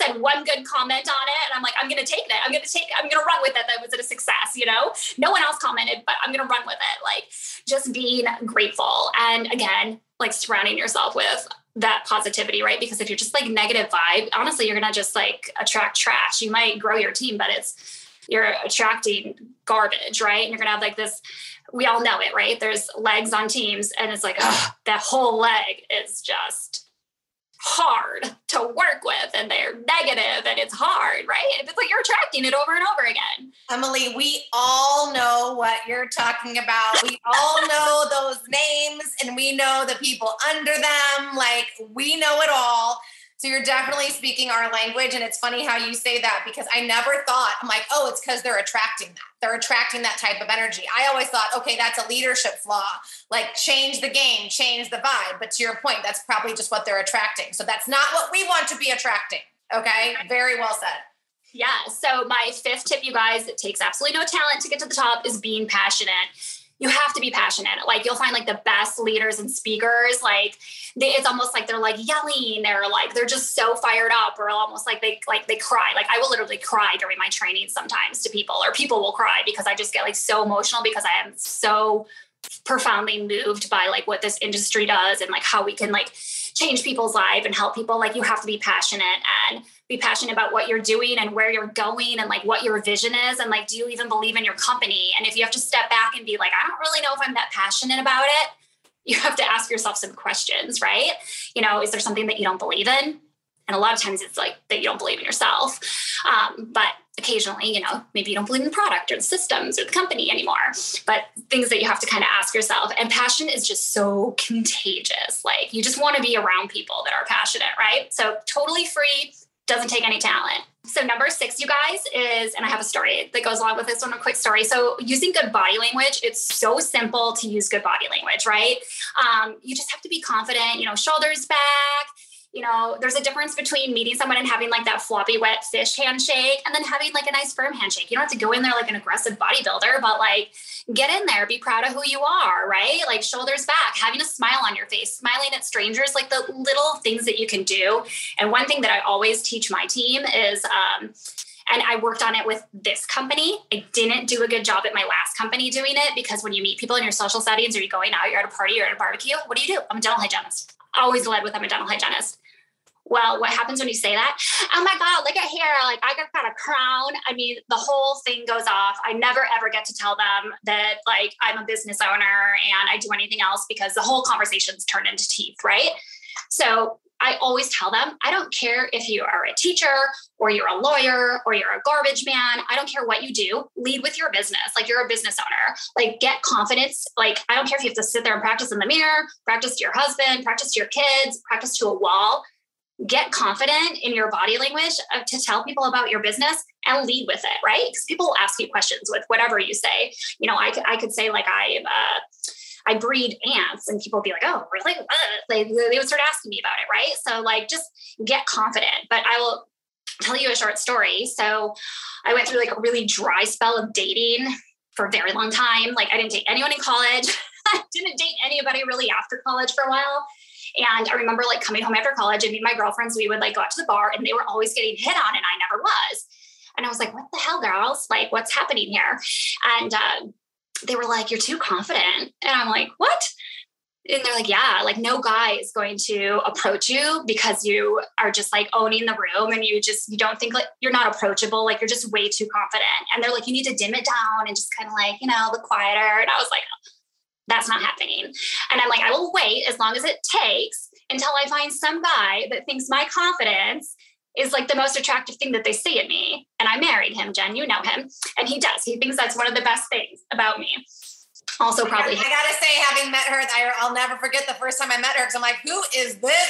said one good comment on it. And I'm I'm going to take that. I'm going to run with it. That was a success, no one else commented, but I'm going to run with it. Just being grateful. And again, surrounding yourself with that positivity, right? Because if you're just negative vibe, honestly, you're going to just attract trash. You might grow your team, but you're attracting garbage, right? And you're going to have this, we all know it, right? There's legs on teams and it's that whole leg is just hard to work with and they're negative and it's hard, right? It's you're attracting it over and over again. Emily, we all know what you're talking about. We all know those names and we know the people under them. We know it all. So you're definitely speaking our language. And it's funny how you say that because I never thought, oh, it's because they're attracting that. They're attracting that type of energy. I always thought, okay, that's a leadership flaw. Change the game, change the vibe. But to your point, that's probably just what they're attracting. So that's not what we want to be attracting. Okay. Very well said. Yeah. So my 5th tip, you guys, it takes absolutely no talent to get to the top is being passionate. You have to be passionate. You'll find the best leaders and speakers. It's almost they're yelling. They're they're just so fired up or almost they cry. I will literally cry during my training sometimes to people or people will cry because I just get so emotional because I am so profoundly moved by what this industry does and how we can change people's lives and help people. You have to be passionate and be passionate about what you're doing and where you're going and what your vision is. And do you even believe in your company? And if you have to step back and be I don't really know if I'm that passionate about it. You have to ask yourself some questions, right? Is there something that you don't believe in? And a lot of times it's that you don't believe in yourself. But occasionally, maybe you don't believe in the product or the systems or the company anymore, but things that you have to kind of ask yourself. And passion is just so contagious. You just want to be around people that are passionate, right? So totally free, doesn't take any talent. So number 6, you guys, is, and I have a story that goes along with this one, a quick story. So using good body language, it's so simple to use good body language, right? You just have to be confident, shoulders back. There's a difference between meeting someone and having that floppy wet fish handshake and then having a nice firm handshake. You don't have to go in there an aggressive bodybuilder, but get in there, be proud of who you are, right? Shoulders back, having a smile on your face, smiling at strangers, the little things that you can do. And one thing that I always teach my team is, and I worked on it with this company. I didn't do a good job at my last company doing it because when you meet people in your social settings or you're going out, you're at a party, you're at a barbecue, what do? I'm a dental hygienist. Always led with I'm a dental hygienist. Well, what happens when you say that? Oh my God, look at here. I got a crown. I mean, the whole thing goes off. I never, ever get to tell them that I'm a business owner and I do anything else because the whole conversation's turned into teeth, right? So I always tell them, I don't care if you are a teacher or you're a lawyer or you're a garbage man. I don't care what you do. Lead with your business. Like, you're a business owner. Like, get confidence. Like, I don't care if you have to sit there and practice in the mirror, practice to your husband, practice to your kids, practice to a wall. Get confident in your body language to tell people about your business and lead with it, right? Because people will ask you questions with whatever you say. You know, I could say, like, I breed ants, and people would be like, oh, really? They would start asking me about it, right? So, like, just get confident. But I will tell you a short story. So I went through, like, a really dry spell of dating for a very long time. Like, I didn't date anyone in college. I didn't date anybody really after college for a while. And I remember, like, coming home after college, and me and my girlfriends, we would, like, go out to the bar, and they were always getting hit on, and I never was. And I was like, what the hell, girls? Like, what's happening here? And they were like, you're too confident. And I'm like, what? And they're like, yeah, like, no guy is going to approach you because you are just, like, owning the room, and you don't think, like, you're not approachable. Like, you're just way too confident. And they're like, you need to dim it down and just kind of, like, you know, look quieter. And I was like, that's not happening. And I'm like, I will wait as long as it takes until I find some guy that thinks my confidence is, like, the most attractive thing that they see in me. And I married him, Jen, you know him. And he does. He thinks that's one of the best things about me. Also, probably. I gotta say, having met her, I'll never forget the first time I met her, because I'm like, who is this?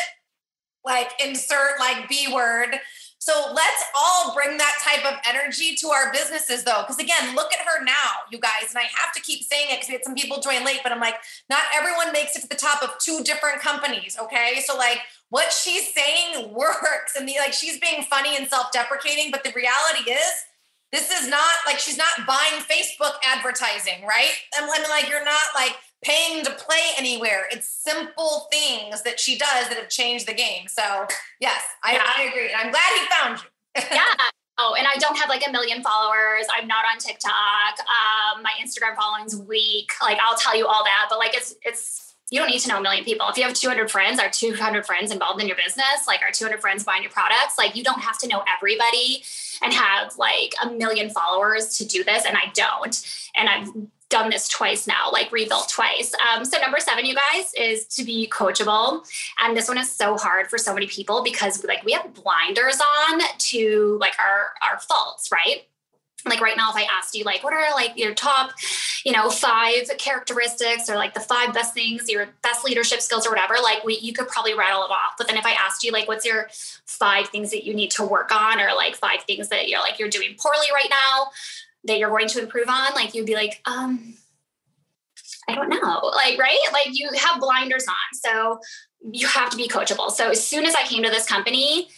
Like, insert, like, B word. So let's all bring that type of energy to our businesses, though. Because again, look at her now, you guys. And I have to keep saying it because we had some people join late, but I'm like, not everyone makes it to the top of 2 different companies. Okay. So, like, what she's saying works. And she's being funny and self-deprecating, but the reality is, this is not like, she's not buying Facebook advertising, right? I'm like, you're not, like, paying to play anywhere. It's simple things that she does that have changed the game. So yes, I agree. I'm glad he found you. Yeah. Oh, and I don't have, like, a million followers. I'm not on TikTok. My Instagram following's weak. Like, I'll tell you all that, but, like, it's, you don't need to know a million people. If you have 200 friends, are 200 friends involved in your business? Like, are 200 friends buying your products? Like, you don't have to know everybody and have, like, a million followers to do this. And I don't. And I've done this twice now, like, rebuilt twice. So number 7, you guys, is to be coachable. And this one is so hard for so many people because, like, we have blinders on to, like, our faults, right? Like, right now, if I asked you, like, what are, like, your top, 5 characteristics, or, like, the 5 best things, your best leadership skills or whatever, like, you could probably rattle it off. But then if I asked you, like, what's your 5 things that you need to work on, or, like, 5 things that you're, like, you're doing poorly right now that you're going to improve on, like, you'd be like, I don't know. Like, right. Like, you have blinders on. So you have to be coachable. So as soon as I came to this company,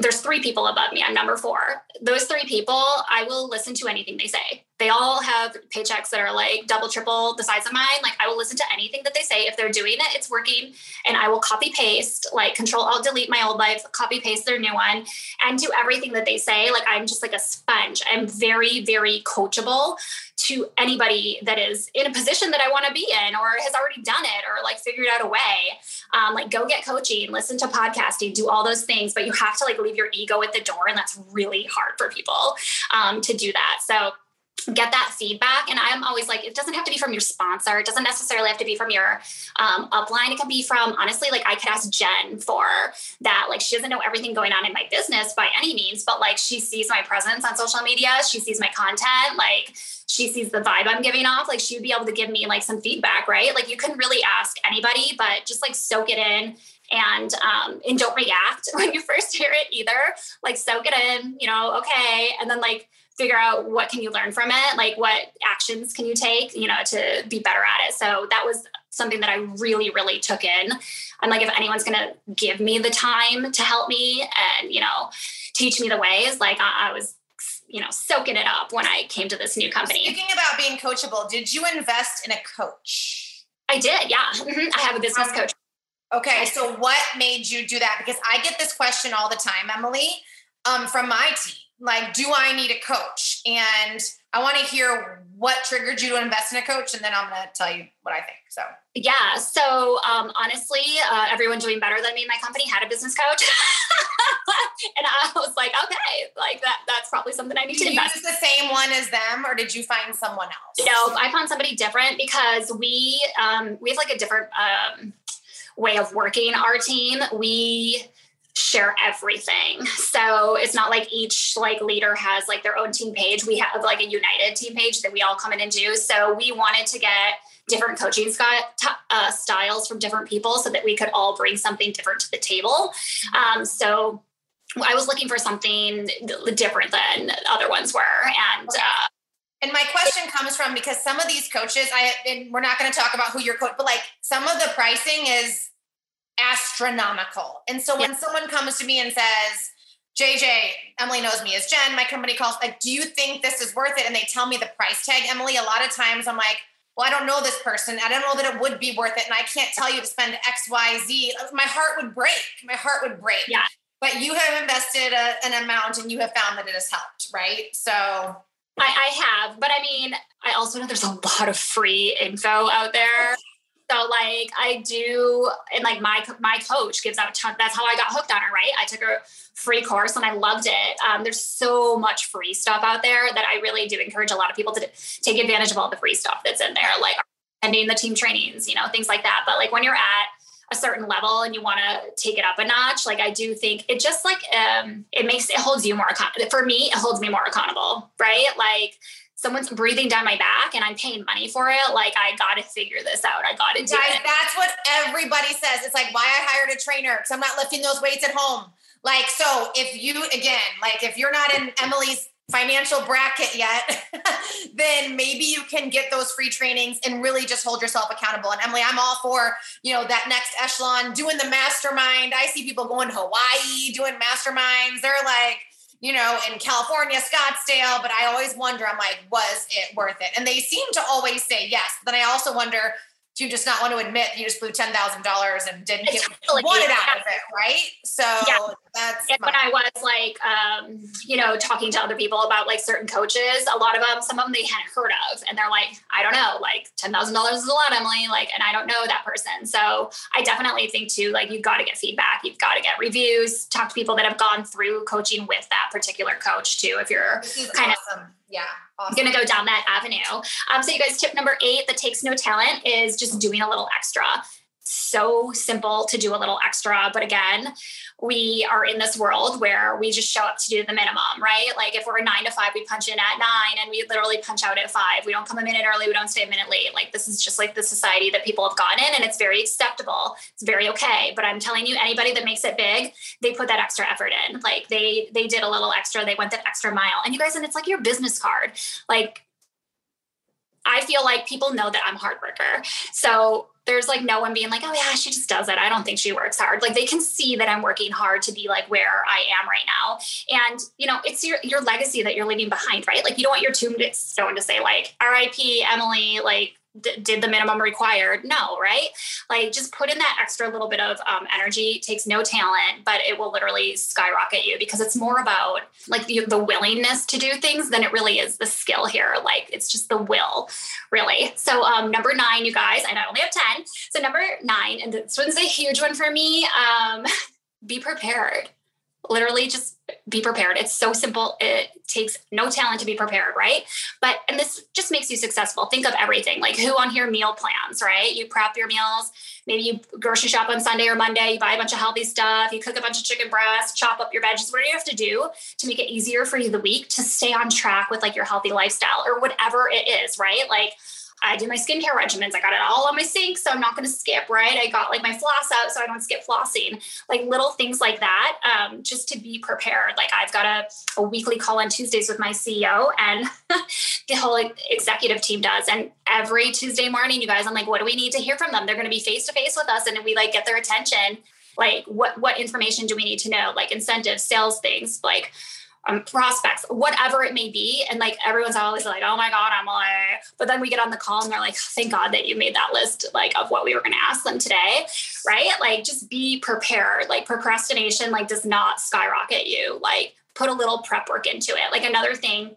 there's 3 people above me. I'm number 4. Those 3 people, I will listen to anything they say. They all have paychecks that are, like, double, triple the size of mine. Like, I will listen to anything that they say. If they're doing it, it's working. And I will copy paste, like, control, I'll delete my old life, copy paste their new one, and do everything that they say. Like, I'm just like a sponge. I'm very, very coachable to anybody that is in a position that I want to be in, or has already done it, or, like, figured out a way. Like, go get coaching, listen to podcasting, do all those things, but you have to, like, leave your ego at the door. And that's really hard for people to do that. So get that feedback. And I'm always like, it doesn't have to be from your sponsor. It doesn't necessarily have to be from your upline. It can be from, honestly, like, I could ask Jen for that. Like, she doesn't know everything going on in my business by any means, but, like, she sees my presence on social media. She sees my content. Like, she sees the vibe I'm giving off. Like, she'd be able to give me, like, some feedback, right? Like, you can really ask anybody, but just, like, soak it in. And don't react when you first hear it either. Like, soak it in, okay. And then, like, figure out what can you learn from it? Like, what actions can you take, to be better at it? So that was something that I really, really took in. I'm like, if anyone's going to give me the time to help me and, teach me the ways, like, I was, soaking it up when I came to this new company. Speaking about being coachable, did you invest in a coach? I did. Yeah. I have a business coach. Okay. So what made you do that? Because I get this question all the time, Emily, from my team. Like, do I need a coach? And I want to hear what triggered you to invest in a coach. And then I'm going to tell you what I think. So, yeah. So, honestly, everyone doing better than me in my company had a business coach. And I was like, okay, like that's probably something I need to invest in. Did you use the same one as them, or did you find someone else? No, I found somebody different because we have like a different, way of working our team, we share everything. So it's not like each leader has their own team page. We have a united team page that we all come in and do. So we wanted to get different coaching styles from different people so that we could all bring something different to the table. So I was looking for something different than other ones were. And my question comes from, because some of these coaches, and we're not going to talk about who your coach, but some of the pricing is astronomical. And so when someone comes to me and says, JJ, Emily knows me as Jen, my company calls, do you think this is worth it? And they tell me the price tag, Emily, a lot of times I'm like, well, I don't know this person. I don't know that it would be worth it. And I can't tell you to spend X, Y, Z. My heart would break. Yeah. But you have invested an amount and you have found that it has helped, right? So I have, but I mean, I also know there's a lot of free info out there. So I do, and my coach gives out tons. That's how I got hooked on her, right? I took a free course and I loved it. There's so much free stuff out there that I really do encourage a lot of people to take advantage of all the free stuff that's in there, attending the team trainings, things like that. But when you're at a certain level and you want to take it up a notch, I do think it just it holds you more accountable. For me, it holds me more accountable, right? Someone's breathing down my back and I'm paying money for it. I got to figure this out. I got to do it. That's what everybody says. It's why I hired a trainer, because I'm not lifting those weights at home. So if you, again, if you're not in Emily's financial bracket yet, then maybe you can get those free trainings and really just hold yourself accountable. And Emily, I'm all for, that next echelon, doing the mastermind. I see people going to Hawaii, doing masterminds. They're in California, Scottsdale, but I always wonder, I'm was it worth it? And they seem to always say yes. Then I also wonder, do you just not want to admit you just blew $10,000 and didn't get wanted out of it, right? So that's when I was talking to other people about certain coaches, a lot of them, some of them they hadn't heard of, and they're I don't know, $10,000 is a lot, Emily, and I don't know that person. So I definitely think too, you've got to get feedback, you've got to get reviews, talk to people that have gone through coaching with that particular coach too, if you're kind of awesome. Going to go down that avenue. So you guys, tip number 8 that takes no talent is just doing a little extra. So simple to do a little extra. But again, we are in this world where we just show up to do the minimum, right? If we're 9 to 5, we punch in at 9 and we literally punch out at 5. We don't come a minute early. We don't stay a minute late. This is just the society that people have gone in, and it's very acceptable. It's very okay. But I'm telling you, anybody that makes it big, they put that extra effort in. They did a little extra. They went that extra mile. And you guys, and it's your business card. I feel people know that I'm a hard worker. So there's no one being oh yeah, she just does it. I don't think she works hard. They can see that I'm working hard to be where I am right now. And it's your legacy that you're leaving behind, right? You don't want your tombstone to say R.I.P. Emily, did the minimum required. No, right? Just put in that extra little bit of energy. It takes no talent, but it will literally skyrocket you, because it's more about the willingness to do things than it really is the skill here. It's just the will, really. So number 9, you guys, and I only have 10. So number 9, and this one's a huge one for me. Be prepared. Literally just be prepared. It's so simple. It takes no talent to be prepared, right? But, and this just makes you successful. Think of everything. Who on here meal plans, right? You prep your meals. Maybe you grocery shop on Sunday or Monday. You buy a bunch of healthy stuff. You cook a bunch of chicken breasts, chop up your veggies. What do you have to do to make it easier for you the week to stay on track with your healthy lifestyle or whatever it is, right? I do my skincare regimens. I got it all on my sink, so I'm not going to skip, right? I got my floss out, so I don't skip flossing. Little things like that, just to be prepared. I've got a weekly call on Tuesdays with my CEO, and the whole executive team does. And every Tuesday morning, you guys, I'm what do we need to hear from them? They're going to be face-to-face with us, and we get their attention. What information do we need to know? Incentives, sales things, prospects, whatever it may be. And everyone's always oh my God, Emily. But then we get on the call and they're thank God that you made that list, of what we were going to ask them today. Right. Just be prepared. Procrastination, does not skyrocket you. Put a little prep work into it. Another thing,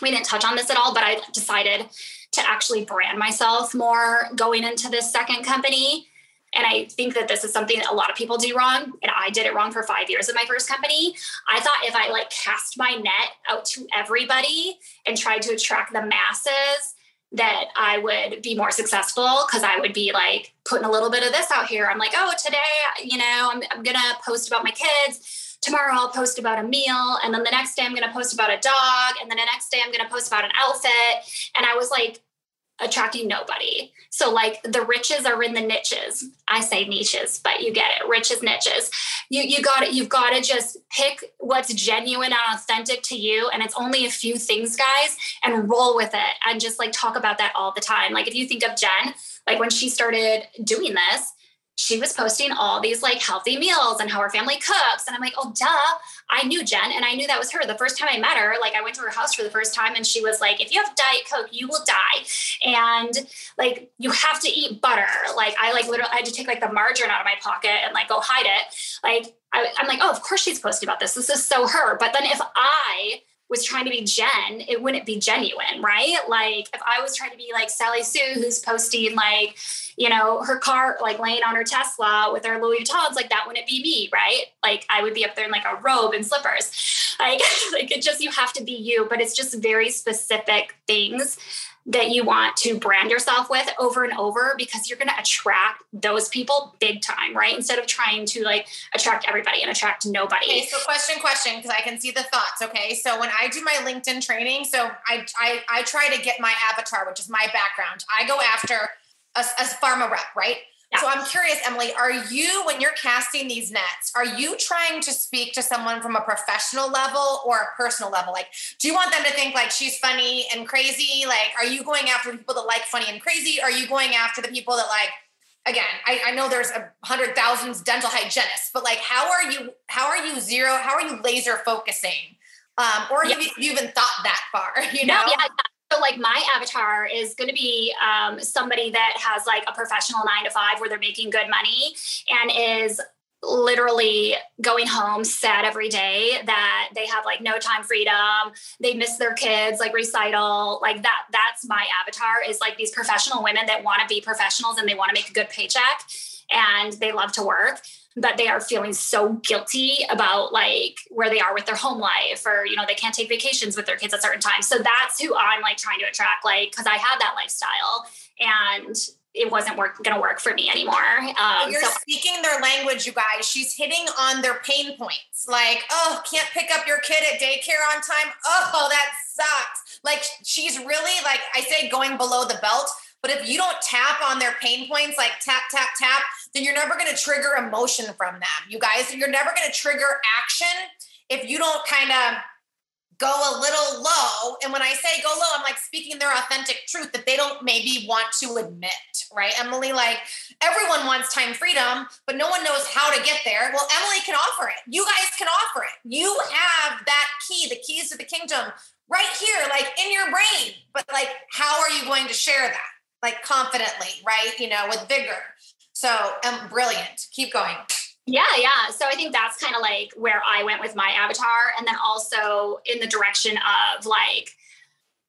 we didn't touch on this at all, but I decided to actually brand myself more going into this second company. And I think that this is something that a lot of people do wrong. And I did it wrong for 5 years in my first company. I thought if I cast my net out to everybody and tried to attract the masses, that I would be more successful, because I would be like putting a little bit of this out here. I'm like, oh, today, you know, I'm going to post about my kids. Tomorrow I'll post about a meal. And then the next day I'm going to post about a dog. And then the next day I'm going to post about an outfit. And I was like attracting nobody. So like the riches are in the niches. I say niches, but you get it. Riches, niches. You got it. You've got to just pick what's genuine and authentic to you. And it's only a few things, guys, and roll with it. And just like talk about that all the time. Like if you think of Jen, like when she started doing this, she was posting all these like healthy meals and how her family cooks. And I'm like, oh, duh, I knew Jen. And I knew that was her. The first time I met her, like I went to her house for the first time and she was like, if you have Diet Coke, you will die. And like, you have to eat butter. Like I like literally, I had to take like the margarine out of my pocket and like go hide it. Like, I'm like, oh, of course she's posting about this. This is so her. But then if I was trying to be Jen, it wouldn't be genuine, right? Like if I was trying to be like Sally Sue, who's posting like, you know, her car, like laying on her Tesla with her Louis Vuittons, like that wouldn't be me, right? Like I would be up there in like a robe and slippers. Like it just, you have to be you, but it's just very specific things that you want to brand yourself with over and over, because you're going to attract those people big time, right? Instead of trying to like attract everybody and attract nobody. Okay, so question, because I can see the thoughts. Okay. So when I do my LinkedIn training, so I try to get my avatar, which is my background. I go after a pharma rep, right? Yeah. So I'm curious, Emily, are you, when you're casting these nets, are you trying to speak to someone from a professional level or a personal level? Like, do you want them to think like she's funny and crazy? Like, are you going after people that like funny and crazy? Are you going after the people that like, again, I know there's 100,000 dental hygienists, but like, how are you laser focusing? Or have you even thought that far, you know? No, yeah. So like my avatar is going to be somebody that has like a professional 9-to-5 where they're making good money and is literally going home sad every day that they have like no time freedom. They miss their kids, like recital, like that. That's my avatar, is like these professional women that want to be professionals and they want to make a good paycheck and they love to work, but they are feeling so guilty about like where they are with their home life, or, you know, they can't take vacations with their kids at certain times. So that's who I'm like trying to attract, like, cause I had that lifestyle and it wasn't going to work for me anymore. You're speaking their language, you guys. She's hitting on their pain points. Like, oh, can't pick up your kid at daycare on time. Oh, that sucks. Like she's really like, I say going below the belt, but if you don't tap on their pain points, like tap, tap, tap, then you're never going to trigger emotion from them. You guys, you're never going to trigger action if you don't kind of go a little low. And when I say go low, I'm like speaking their authentic truth that they don't maybe want to admit, right, Emily? Like everyone wants time freedom, but no one knows how to get there. Well, Emily can offer it. You guys can offer it. You have that key, the keys to the kingdom right here, like in your brain. But like, how are you going to share that? Like confidently, right? You know, with vigor. So brilliant. Keep going. Yeah. So I think that's kind of like where I went with my avatar. And then also in the direction of like,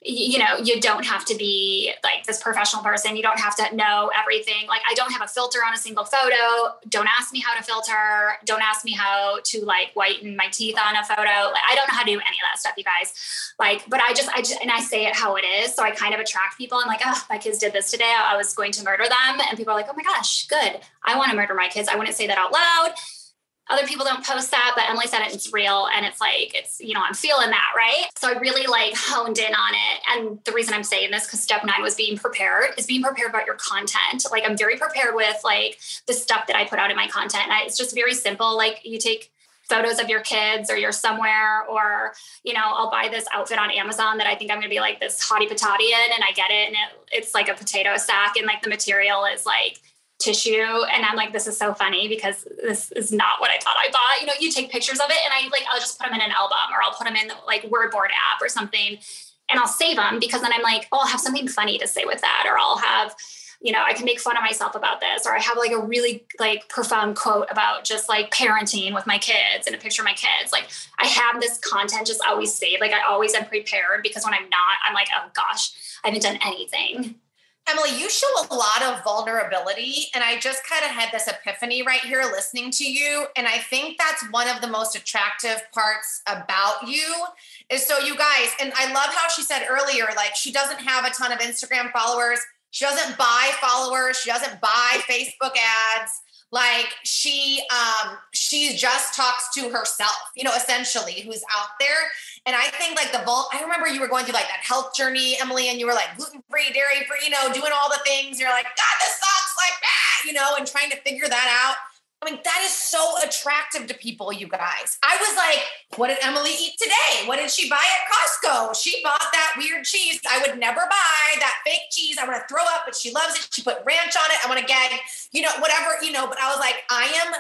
you know, you don't have to be like this professional person. You don't have to know everything. Like I don't have a filter on a single photo. Don't ask me how to filter. Don't ask me how to like whiten my teeth on a photo. Like, I don't know how to do any of that stuff, you guys. Like, but I just, and I say it how it is. So I kind of attract people. I'm like, oh, my kids did this today. I was going to murder them. And people are like, oh my gosh, good. I want to murder my kids. I wouldn't say that out loud. Other people don't post that, but Emily said it's real. And it's like, it's, you know, I'm feeling that, right? So I really like honed in on it. And the reason I'm saying this, because step 9 was being prepared about your content. Like I'm very prepared with like the stuff that I put out in my content. And it's just very simple. Like you take photos of your kids or you're somewhere, or, you know, I'll buy this outfit on Amazon that I think I'm going to be like this hottie patati in. And I get it. And it's like a potato sack. And like the material is like tissue. And I'm like, this is so funny because this is not what I thought I bought. You know, you take pictures of it and I'll just put them in an album, or I'll put them in like Wordboard app or something, and I'll save them because then I'm like, oh, I'll have something funny to say with that. Or I'll have, you know, I can make fun of myself about this. Or I have like a really like profound quote about just like parenting with my kids and a picture of my kids. Like I have this content just always saved. Like I always am prepared, because when I'm not, I'm like, oh gosh, I haven't done anything. Emily, you show a lot of vulnerability, and I just kind of had this epiphany right here listening to you, and I think that's one of the most attractive parts about you is so you guys, and I love how she said earlier, like she doesn't have a ton of Instagram followers, she doesn't buy followers, she doesn't buy Facebook ads, like she just talks to herself, you know, essentially who's out there. And I think like I remember you were going through like that health journey, Emily, and you were like gluten-free, dairy-free, you know, doing all the things. You're like, God, this sucks, like that, you know, and trying to figure that out. I mean, that is so attractive to people, you guys. I was like, what did Emily eat today? What did she buy at Costco? She bought that weird cheese I would never buy, that fake cheese. I want to throw up, but she loves it. She put ranch on it. I want to gag, you know, whatever, you know, but I was like, I am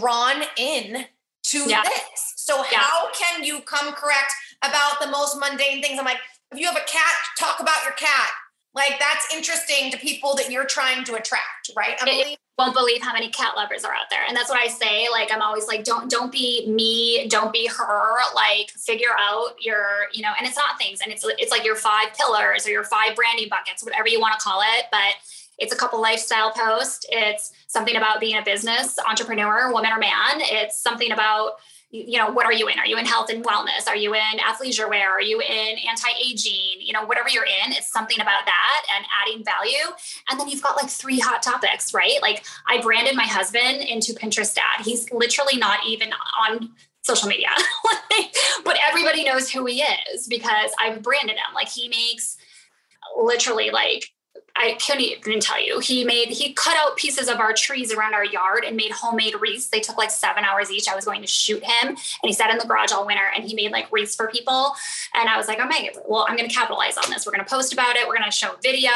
drawn in to this. So how can you come correct about the most mundane things? I'm like, if you have a cat, talk about your cat. Like that's interesting to people that you're trying to attract, right, Emily? Won't believe how many cat lovers are out there. And that's what I say. Like, I'm always like, don't be me. Don't be her. Like figure out your, you know, and it's not things. And it's like your 5 pillars or your 5 branding buckets, whatever you want to call it. But it's a couple lifestyle posts. It's something about being a business entrepreneur, woman or man. It's something about, you know, what are you in? Are you in health and wellness? Are you in athleisure wear? Are you in anti-aging? You know, whatever you're in, it's something about that and adding value. And then you've got like 3 hot topics, right? Like I branded my husband into Pinterest dad. He's literally not even on social media, but everybody knows who he is because I've branded him. Like he makes literally like, I can't even tell you, he cut out pieces of our trees around our yard and made homemade wreaths. They took like 7 hours each. I was going to shoot him and he sat in the garage all winter and he made like wreaths for people. And I was like, I'm going to capitalize on this. We're going to post about it. We're going to show video.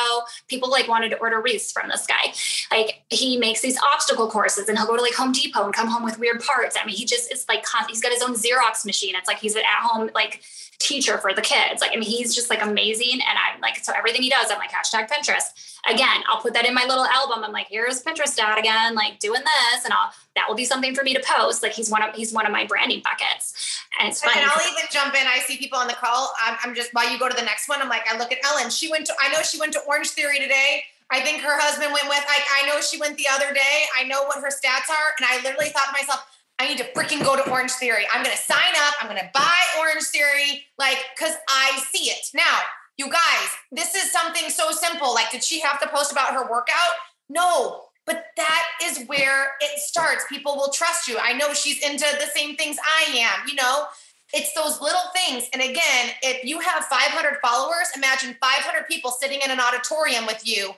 People like wanted to order wreaths from this guy. Like he makes these obstacle courses and he'll go to like Home Depot and come home with weird parts. I mean, he just, it's like, he's got his own Xerox machine. It's like, he's an at-home, like teacher for the kids. Like, I mean, he's just like amazing. And I'm like, so everything he does, I'm like, hashtag Pinterest. Again, I'll put that in my little album. I'm like, here's Pinterest dad again, like doing this. And that will be something for me to post. Like he's one of my branding buckets. And it's funny. And I'll even jump in. I see people on the call. I'm just, while you go to the next one, I'm like, I look at Ellen. I know she went to Orange Theory today. I think her husband went with, I know she went the other day. I know what her stats are. And I literally thought to myself, I need to freaking go to Orange Theory. I'm going to sign up. I'm going to buy Orange Theory, like, because I see it. Now, you guys, this is something so simple. Like, did she have to post about her workout? No, but that is where it starts. People will trust you. I know she's into the same things I am, you know, it's those little things. And again, if you have 500 followers, imagine 500 people sitting in an auditorium with you,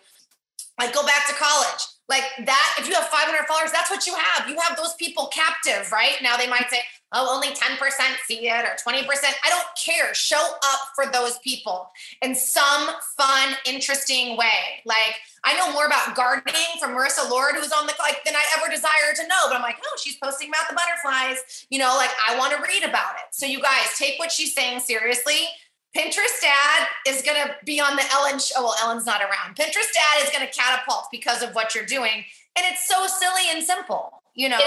like go back to college. Like that, if you have 500 followers, that's what you have. You have those people captive, right? Now they might say, oh, only 10% see it or 20%. I don't care. Show up for those people in some fun, interesting way. Like I know more about gardening from Marissa Lord, who's on the call, than I ever desire to know. But I'm like, oh, she's posting about the butterflies. You know, like I want to read about it. So you guys take what she's saying seriously. Pinterest dad is going to be on the Ellen show. Well, Ellen's not around. Pinterest dad is going to catapult because of what you're doing. And it's so silly and simple, you know?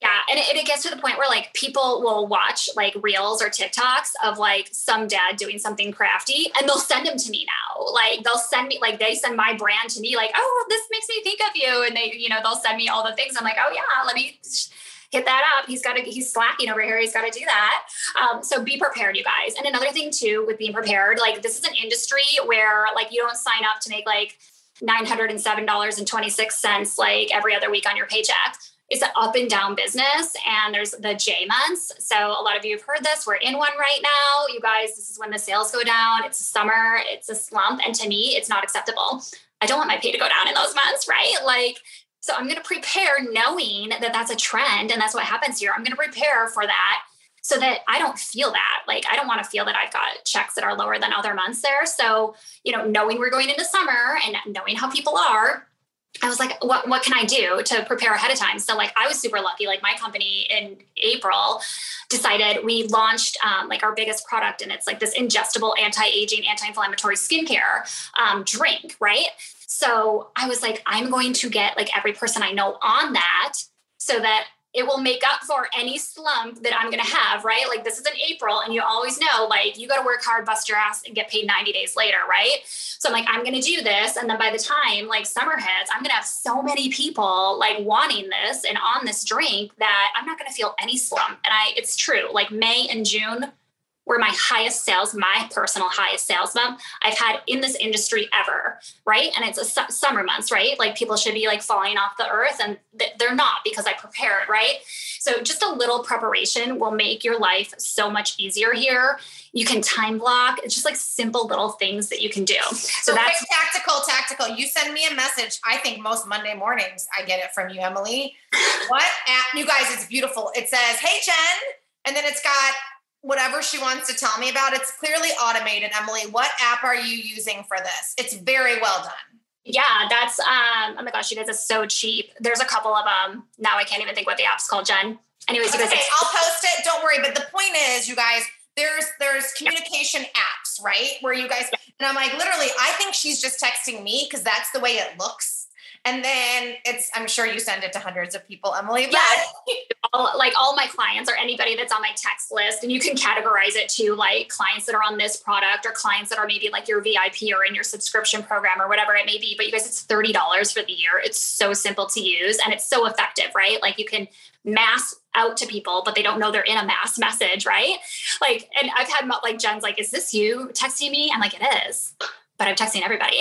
Yeah. And it gets to the point where like people will watch like reels or TikToks of like some dad doing something crafty and they'll send them to me now. Like they'll send me, like they send my brand to me like, oh, this makes me think of you. And they, you know, they'll send me all the things. I'm like, oh yeah, let me hit that up. He's slacking over here. He's got to do that. So be prepared, you guys. And another thing too, with being prepared, like this is an industry where like you don't sign up to make like $907.26 like every other week on your paycheck. It's an up and down business. And there's the J months. So a lot of you have heard this. We're in one right now. You guys, this is when the sales go down. It's summer. It's a slump. And to me, it's not acceptable. I don't want my pay to go down in those months, right? Like, so I'm going to prepare knowing that that's a trend and that's what happens here. I'm going to prepare for that so that I don't feel that. Like, I don't want to feel that I've got checks that are lower than other months there. So, you know, knowing we're going into summer and knowing how people are, I was like, what can I do to prepare ahead of time? So like, I was super lucky. Like my company in April decided we launched like our biggest product, and it's like this ingestible anti-aging, anti-inflammatory skincare drink, right? So I was like, I'm going to get like every person I know on that so that it will make up for any slump that I'm going to have, right? Like this is in April and you always know, like you got to work hard, bust your ass and get paid 90 days later. Right. So I'm like, I'm going to do this. And then by the time like summer hits, I'm going to have so many people like wanting this and on this drink that I'm not going to feel any slump. And it's true. Like May and June were my highest sales, my personal highest sales month I've had in this industry ever, right? And it's summer months, right? Like people should be like falling off the earth and they're not because I prepared, right? So just a little preparation will make your life so much easier here. You can time block. It's just like simple little things that you can do. So that's quick, tactical. You send me a message. I think most Monday mornings I get it from you, Emily. What app? You guys, it's beautiful. It says, hey, Jen. And then it's got whatever she wants to tell me about. It's clearly automated. Emily, what app are you using for this? It's very well done. Yeah, that's, oh my gosh, you guys, it's so cheap. There's a couple of them. Now I can't even think what the app's called, Jen. Anyways, you guys. Okay, I'll post it. Don't worry. But the point is, you guys, there's communication apps, right? Where you guys, and I'm like, literally, I think she's just texting me because that's the way it looks. And then I'm sure you send it to hundreds of people, Emily. But yeah, all my clients or anybody that's on my text list, and you can categorize it to like clients that are on this product or clients that are maybe like your VIP or in your subscription program or whatever it may be. But you guys, it's $30 for the year. It's so simple to use and it's so effective, right? Like you can mass out to people, but they don't know they're in a mass message, right? Like, and I've had like Jen's like, is this you texting me? I'm like, it is. But I'm texting everybody.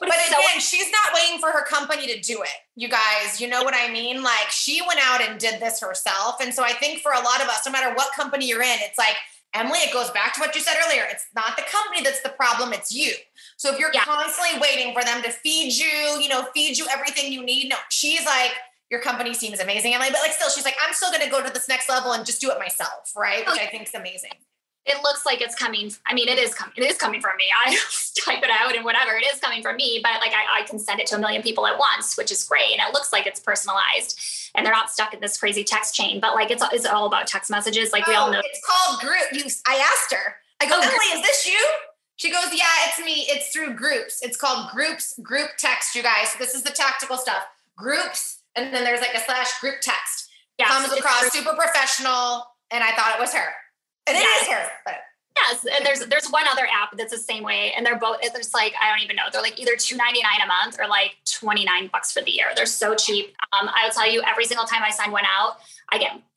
but again, she's not waiting for her company to do it. You guys, you know what I mean? Like she went out and did this herself. And so I think for a lot of us, no matter what company you're in, it's like, Emily, it goes back to what you said earlier. It's not the company that's the problem. It's you. So if you're constantly waiting for them to feed you everything you need. No, she's like, your company seems amazing, Emily, but like still, she's like, I'm still going to go to this next level and just do it myself. Right. Which I think is amazing. It looks like it's coming. I mean, it is coming from me. I type it out and whatever, it is coming from me, but like I can send it to a million people at once, which is great. And it looks like it's personalized and they're not stuck in this crazy text chain, but like, it's all about text messages. Like we all know. It's called groups. I asked her, I go, Emily, is this you? She goes, yeah, it's me. It's through groups. It's called groups, group text, you guys. So this is the tactical stuff, groups. And then there's like a / group text. Yeah, comes across super professional. And I thought it was her. And it is her. But. Yes. And there's one other app that's the same way. And they're both, there's like, I don't even know. They're like either $2.99 a month or like $29 for the year. They're so cheap. I'll tell you every single time I send one out,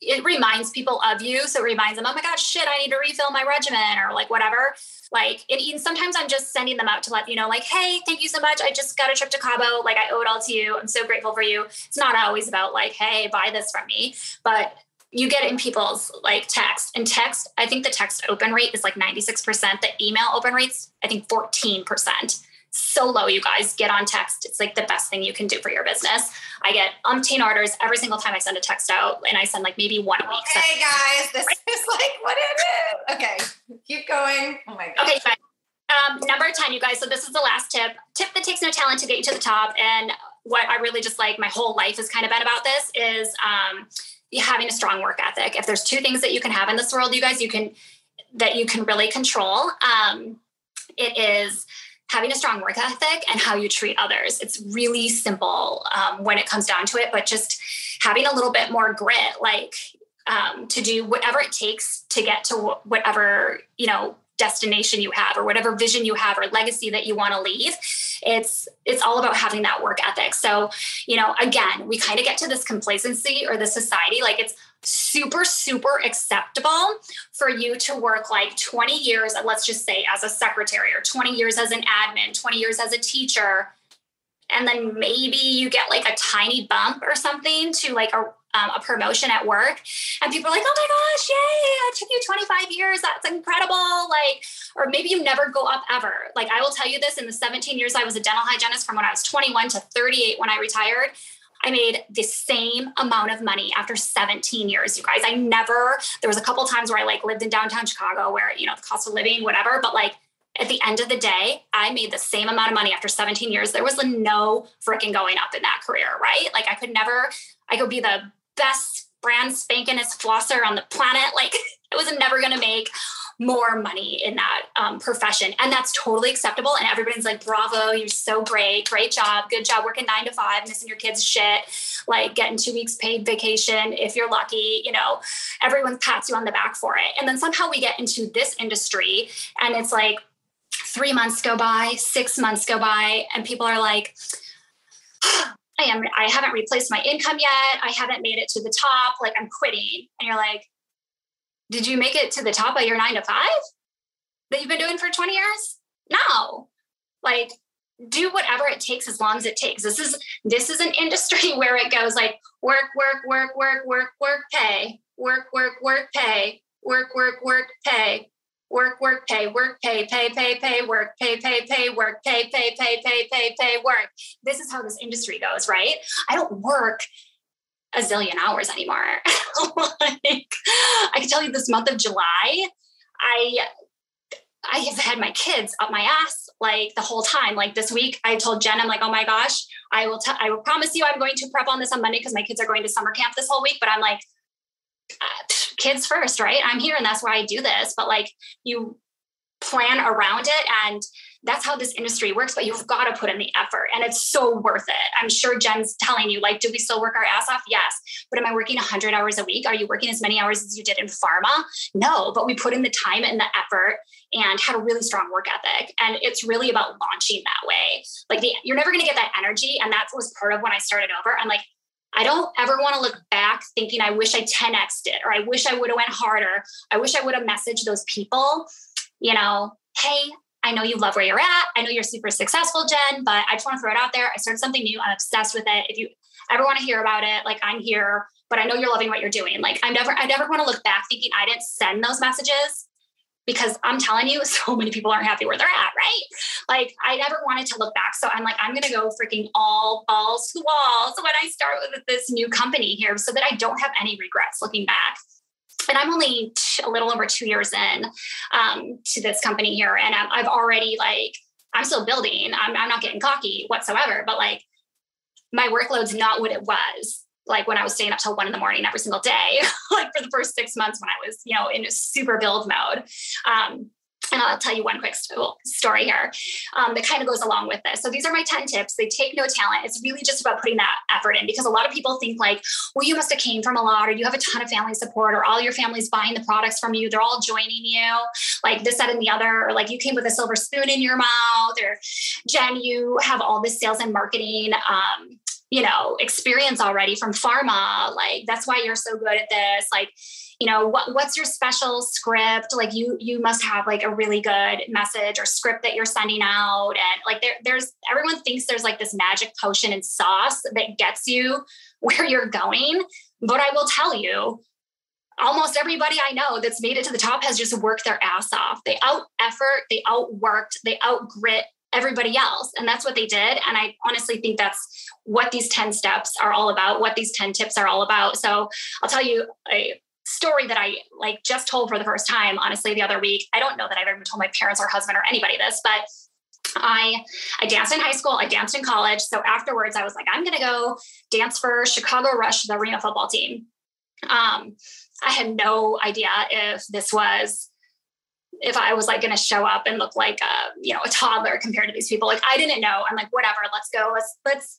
it reminds people of you. So it reminds them, oh my God, shit, I need to refill my regimen or like whatever. Like and sometimes I'm just sending them out to let you know, like, hey, thank you so much. I just got a trip to Cabo. Like I owe it all to you. I'm so grateful for you. It's not always about like, hey, buy this from me. But you get it in people's like text. I think the text open rate is like 96%. The email open rate's, I think 14%. So low, you guys. Get on text. It's like the best thing you can do for your business. I get umpteen orders every single time I send a text out, and I send like maybe one a week. Okay, guys, this is like what it is. Okay, keep going. Oh my God. Okay, fine. Number 10, you guys. So this is the last tip. Tip that takes no talent to get you to the top. And what I really just like, my whole life has kind of been about this is, having a strong work ethic. If there's two things that you can have in this world, you guys, that you can really control, it is having a strong work ethic and how you treat others. It's really simple when it comes down to it, but just having a little bit more grit, like to do whatever it takes to get to whatever, destination you have or whatever vision you have or legacy that you want to leave. It's all about having that work ethic. So, again, we kind of get to this complacency or this society, like it's super, super acceptable for you to work like 20 years, let's just say as a secretary or 20 years as an admin, 20 years as a teacher. And then maybe you get like a tiny bump or something to like a promotion at work, and people are like, oh my gosh, yay, it took you 25 years. That's incredible. Like, or maybe you never go up ever. Like I will tell you this, in the 17 years I was a dental hygienist, from when I was 21 to 38, when I retired, I made the same amount of money after 17 years, you guys. There was a couple times where I like lived in downtown Chicago where, the cost of living, whatever, but like, at the end of the day, I made the same amount of money after 17 years. There was no freaking going up in that career, right? Like I could be the best brand spanking flosser on the planet. Like I was never going to make more money in that profession. And that's totally acceptable. And everybody's like, bravo, you're so great. Great job. Good job. Working 9 to 5, missing your kids' shit, like getting 2 weeks paid vacation. If you're lucky, you know, everyone pats you on the back for it. And then somehow we get into this industry and it's like 3 months go by, 6 months go by, and people are like, I haven't replaced my income yet. I haven't made it to the top. Like, I'm quitting. And you're like, did you make it to the top of your 9 to 5 that you've been doing for 20 years? No. Like, do whatever it takes as long as it takes. This is an industry where it goes like work, work, work, work, work, work, pay, work, work, work, pay, work, work, pay, work, pay, pay, pay, pay, work, pay, pay, pay, work, pay, pay, pay, pay, pay, pay, work. This is how this industry goes, right? I don't work a zillion hours anymore. Like, I can tell you this month of July, I have had my kids up my ass like the whole time. Like this week I told Jen, I'm like, oh my gosh, I will promise you I'm going to prep on this on Monday because my kids are going to summer camp this whole week. But I'm like, kids first, right? I'm here and that's why I do this. But like, you plan around it, and that's how this industry works, but you've got to put in the effort and it's so worth it. I'm sure Jen's telling you, like, do we still work our ass off? Yes. But am I working 100 hours a week? Are you working as many hours as you did in pharma? No, but we put in the time and the effort and had a really strong work ethic. And it's really about launching that way. Like, you're never going to get that energy. And that was part of when I started over. I'm like, I don't ever want to look back thinking, I wish I 10X'd it, or I wish I would have went harder. I wish I would have messaged those people, you know, hey, I know you love where you're at. I know you're super successful, Jen, but I just want to throw it out there. I started something new. I'm obsessed with it. If you ever want to hear about it, like, I'm here, but I know you're loving what you're doing. Like, I never want to look back thinking I didn't send those messages, because I'm telling you, so many people aren't happy where they're at, right? Like, I never wanted to look back. So I'm like, I'm going to go freaking all balls to the walls when I start with this new company here so that I don't have any regrets looking back. And I'm only a little over 2 years in to this company here. And I've already, like, I'm still building. I'm not getting cocky whatsoever, but like, my workload's not what it was like when I was staying up till 1 a.m. every single day, like for the first 6 months when I was, you know, in a super build mode. And I'll tell you one quick story here that kind of goes along with this. So these are my 10 tips. They take no talent. It's really just about putting that effort in, because a lot of people think like, well, you must have came from a lot, or you have a ton of family support, or all your family's buying the products from you. They're all joining you, like this, that, and the other, or like you came with a silver spoon in your mouth, or Jen, you have all this sales and marketing, you know, experience already from pharma. Like, that's why you're so good at this. Like, you know, what's your special script? Like, you must have like a really good message or script that you're sending out. And like, there's everyone thinks there's like this magic potion and sauce that gets you where you're going. But I will tell you, almost everybody I know that's made it to the top has just worked their ass off. They out effort, they outworked, they outgrit everybody else. And that's what they did. And I honestly think that's what these 10 steps are all about, what these 10 tips are all about. So I'll tell you a story that I like just told for the first time, honestly, the other week. I don't know that I've ever told my parents or husband or anybody this, but I danced in high school. I danced in college. So afterwards I was like, I'm going to go dance for Chicago Rush, the arena football team. I had no idea if I was like going to show up and look like a toddler compared to these people. Like, I didn't know. I'm like, whatever, let's go.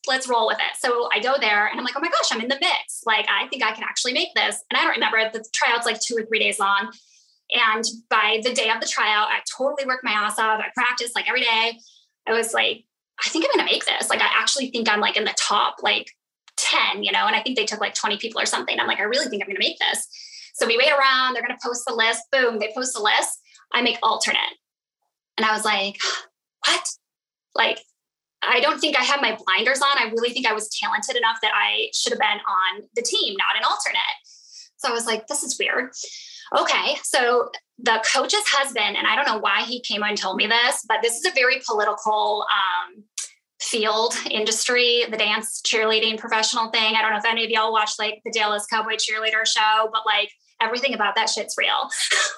Let's roll with it. So I go there and I'm like, oh my gosh, I'm in the mix. Like, I think I can actually make this. And I don't remember, the tryout's like 2 or 3 days long. And by the day of the tryout, I totally worked my ass off. I practiced like every day. I was like, I think I'm going to make this. Like, I actually think I'm like in the top like 10, you know, and I think they took like 20 people or something. I'm like, I really think I'm going to make this. So we wait around, they're going to post the list. Boom, they post the list. I make alternate. And I was like, what? Like, I don't think I had my blinders on. I really think I was talented enough that I should have been on the team, not an alternate. So I was like, this is weird. Okay. So the coach's husband, and I don't know why he came and told me this, but this is a very political field industry, the dance cheerleading professional thing. I don't know if any of y'all watch like the Dallas Cowboy cheerleader show, but like, everything about that shit's real.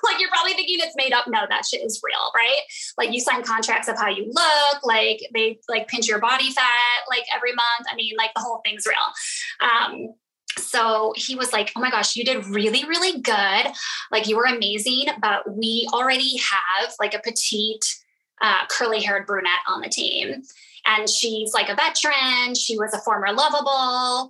Like, you're probably thinking it's made up. No, that shit is real, right? Like, you sign contracts of how you look, like they like pinch your body fat, like every month. I mean, like the whole thing's real. so he was like, oh my gosh, you did really, really good. Like, you were amazing, but we already have like a petite curly haired brunette on the team. And she's like a veteran. She was a former Lovable.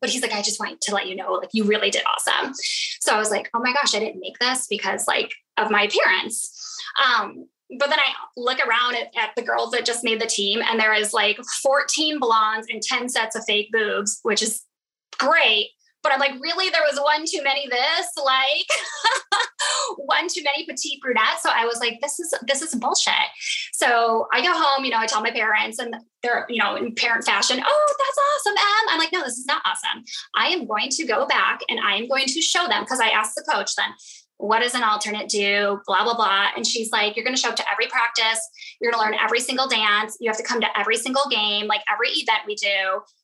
But he's like, I just want to let you know, like, you really did awesome. So I was like, oh my gosh, I didn't make this because like of my appearance. But then I look around at the girls that just made the team, and there is like 14 blondes and 10 sets of fake boobs, which is great. But I'm like, really, there was one too many this, like one too many petite brunettes. So I was like, this is bullshit. So I go home, I tell my parents, and they're, in parent fashion, oh, that's awesome, Em. I'm like, no, this is not awesome. I am going to go back and I am going to show them, because I asked the coach then, what does an alternate do? Blah, blah, blah. And she's like, you're going to show up to every practice. You're going to learn every single dance. You have to come to every single game, like every event we do.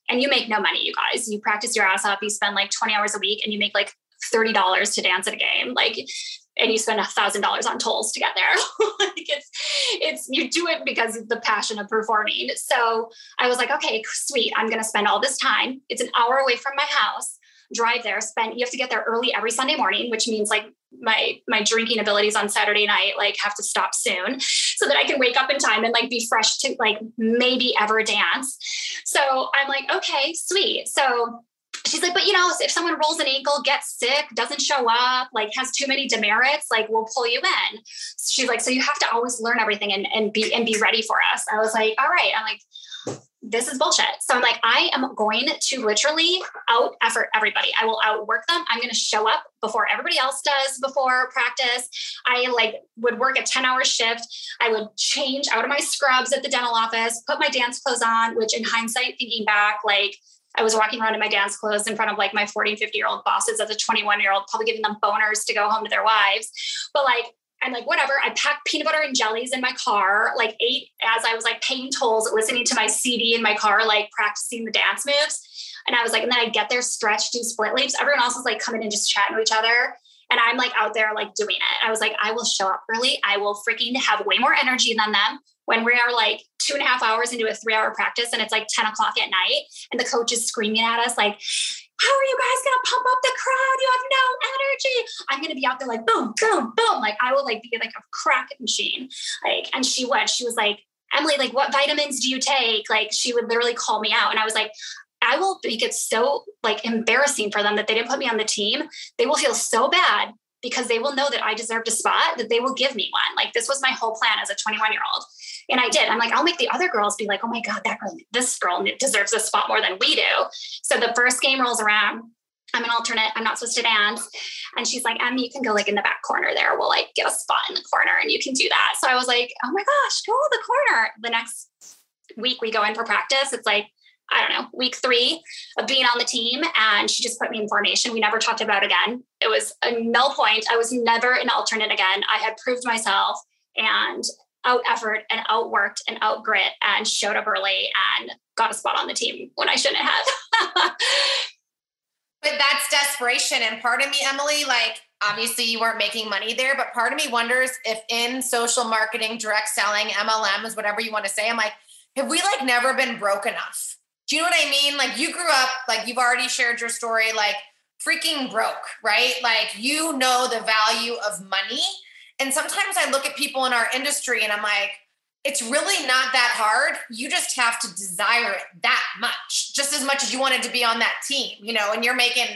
And you make no money, you guys. You practice your ass off. You spend like 20 hours a week and you make like $30 to dance at a game. Like, and you spend $1,000 on tolls to get there. Like, it's, you do it because of the passion of performing. So I was like, okay, sweet. I'm going to spend all this time. It's an hour away from my house. Drive there, you have to get there early every Sunday morning, which means like my drinking abilities on Saturday night, like have to stop soon so that I can wake up in time and like be fresh to like maybe ever dance. So I'm like, okay, sweet. So she's like, but if someone rolls an ankle, gets sick, doesn't show up, like has too many demerits, like we'll pull you in. She's like, so you have to always learn everything and be ready for us. I was like, all right. I'm like, this is bullshit. So I'm like, I am going to literally out effort everybody. I will outwork them. I'm going to show up before everybody else does before practice. I like would work a 10-hour shift. I would change out of my scrubs at the dental office, put my dance clothes on, which in hindsight, thinking back, like I was walking around in my dance clothes in front of like my 40 and 50-year-old bosses as a 21-year-old, probably giving them boners to go home to their wives. But like, I'm like, whatever. I packed peanut butter and jellies in my car, like ate as I was like paying tolls, listening to my CD in my car, like practicing the dance moves. And I was like, and then I get there, stretch, do split leaps. Everyone else is like coming and just chatting to each other. And I'm like out there, like doing it. I was like, I will show up early. I will freaking have way more energy than them when we are like 2.5 hours into a 3-hour practice. And it's like 10 o'clock at night. And the coach is screaming at us like, how are you guys going to pump up the crowd? You have no energy. I'm going to be out there like, boom, boom, boom. Like I will like be like a crack machine. Like, and she was like, Emily, like what vitamins do you take? Like she would literally call me out. And I was like, I will make it so like embarrassing for them that they didn't put me on the team. They will feel so bad because they will know that I deserved a spot, that they will give me one. Like this was my whole plan as a 21-year-old. And I did. I'm like, I'll make the other girls be like, oh my God, this girl deserves a spot more than we do. So the first game rolls around. I'm an alternate. I'm not supposed to dance. And she's like, Em, you can go like in the back corner there. We'll like get a spot in the corner and you can do that. So I was like, oh my gosh, go to the corner. The next week we go in for practice. It's like, I don't know, week 3 of being on the team. And she just put me in formation. We never talked about it again. It was a null point. I was never an alternate again. I had proved myself and out effort and outworked and out grit and showed up early and got a spot on the team when I shouldn't have. But that's desperation. And part of me, Emily, like obviously you weren't making money there, but part of me wonders if in social marketing, direct selling, MLMs, whatever you want to say, I'm like, have we like never been broke enough? Do you know what I mean? Like you grew up, like you've already shared your story, like freaking broke, right? Like, you know, the value of money. And sometimes I look at people in our industry and I'm like, it's really not that hard. You just have to desire it that much, just as much as you wanted to be on that team, and you're making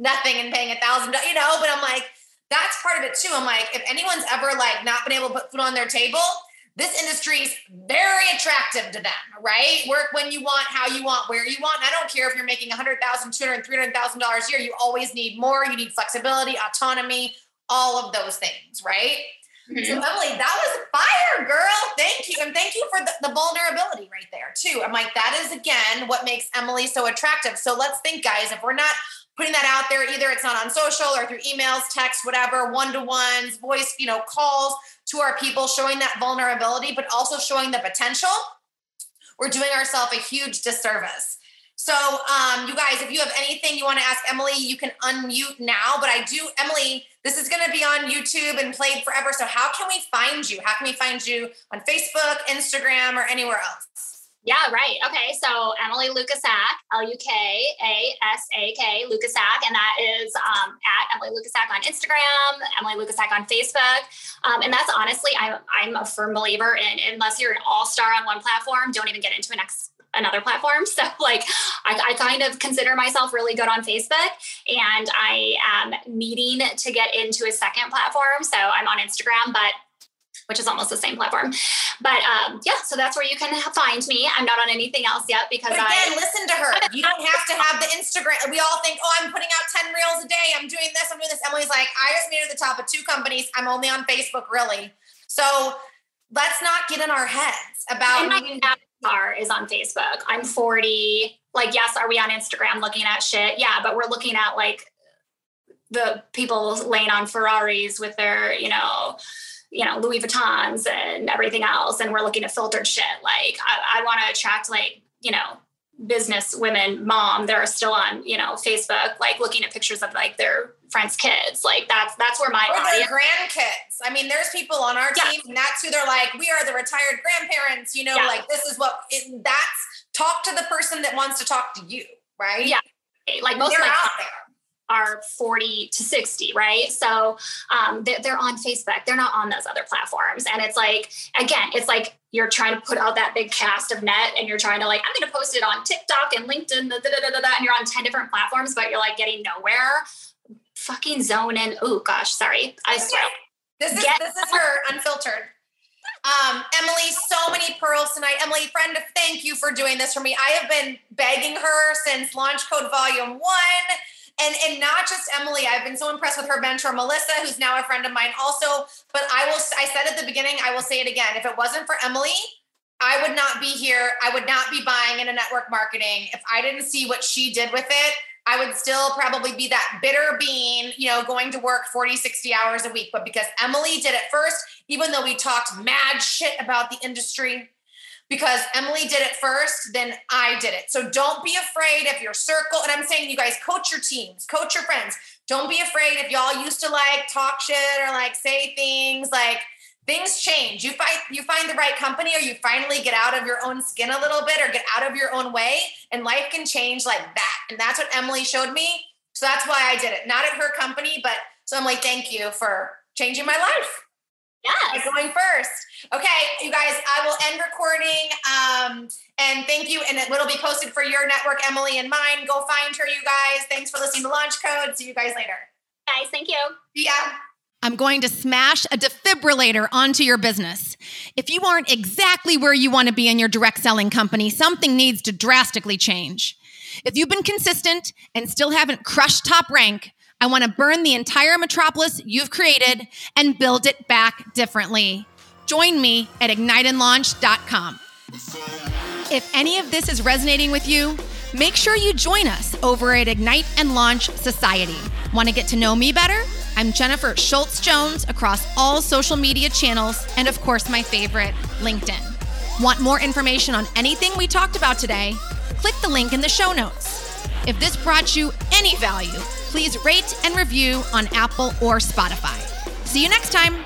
nothing and paying $1,000, but I'm like, that's part of it too. I'm like, if anyone's ever like not been able to put food on their table, this industry is very attractive to them, right? Work when you want, how you want, where you want. I don't care if you're making $100,000, $200,000, $300,000 a year, you always need more. You need flexibility, autonomy, all of those things, right? Mm-hmm. So Emily, that was fire, girl. Thank you. And thank you for the vulnerability right there too. I'm like, that is again, what makes Emily so attractive. So let's think, guys, if we're not putting that out there, either it's not on social or through emails, text, whatever, one-to-ones, voice, calls to our people, showing that vulnerability, but also showing the potential, we're doing ourselves a huge disservice. So you guys, if you have anything you want to ask Emily, you can unmute now, but I do, Emily, this is going to be on YouTube and played forever. So how can we find you? How can we find you on Facebook, Instagram, or anywhere else? Yeah, right. Okay. So Emily Lukasak, Lukasak, Lukasak. And that is at Emily Lukasak on Instagram, Emily Lukasak on Facebook. And that's honestly, I'm a firm believer in, unless you're an all-star on one platform, don't even get into another platform. So like, I kind of consider myself really good on Facebook, and I am needing to get into a second platform. So I'm on Instagram, which is almost the same platform. But so that's where you can find me. I'm not on anything else yet because listen to her. You don't have to have the Instagram. We all think, I'm putting out 10 reels a day. I'm doing this. Emily's like, I just made it to the top of 2 companies. I'm only on Facebook, really. So let's not get in our heads about... And my avatar is on Facebook. I'm 40. Like, yes, are we on Instagram looking at shit? Yeah, but we're looking at like the people laying on Ferraris with their, you know, Louis Vuittons and everything else. And we're looking at filtered shit. Like I want to attract like, you know, business women, mom, that are still on, you know, Facebook, like looking at pictures of like their friends' kids. Like that's where my audience. Their grandkids. I mean, there's people on our team, and that's who they're like, we are the retired grandparents, you know, like this is what it, that's talk to the person that wants to talk to you. Right. Yeah. Like most of my out there are 40 to 60, right? So they're on Facebook. They're not on those other platforms. And it's like, again, it's like you're trying to put out that big cast of net, and you're trying to like, I'm going to post it on TikTok and LinkedIn, and you're on 10 different platforms, but you're like getting nowhere. Fucking zone in. Oh gosh, sorry. I swear. This is her unfiltered. Emily, so many pearls tonight. Emily, friend, thank you for doing this for me. I have been begging her since Launch Code Volume 1. And not just Emily, I've been so impressed with her mentor, Melissa, who's now a friend of mine also, but I said at the beginning, I will say it again. If it wasn't for Emily, I would not be here. I would not be buying into network marketing. If I didn't see what she did with it, I would still probably be that bitter bean, you know, going to work 40, 60 hours a week. But because Emily did it first, even though we talked mad shit about the industry, because Emily did it first, then I did it. So don't be afraid of your circle. And I'm saying, you guys, coach your teams, coach your friends. Don't be afraid if y'all used to like talk shit or like say things, like things change. You find the right company, or you finally get out of your own skin a little bit, or get out of your own way, and life can change like that. And that's what Emily showed me. So that's why I did it. Not at her company, but so Emily, thank you for changing my life. Yes. I'm going first. Okay, you guys, I will end recording. And thank you. And it will be posted for your network, Emily and mine. Go find her, you guys. Thanks for listening to Launch Code. See you guys later. Guys, thank you. Yeah. I'm going to smash a defibrillator onto your business. If you aren't exactly where you want to be in your direct selling company, something needs to drastically change. If you've been consistent and still haven't crushed top rank, I want to burn the entire metropolis you've created and build it back differently. Join me at igniteandlaunch.com. If any of this is resonating with you, make sure you join us over at Ignite and Launch Society. Want to get to know me better? I'm Jennifer Schultz Jones across all social media channels, and of course my favorite, LinkedIn. Want more information on anything we talked about today? Click the link in the show notes. If this brought you any value, please rate and review on Apple or Spotify. See you next time.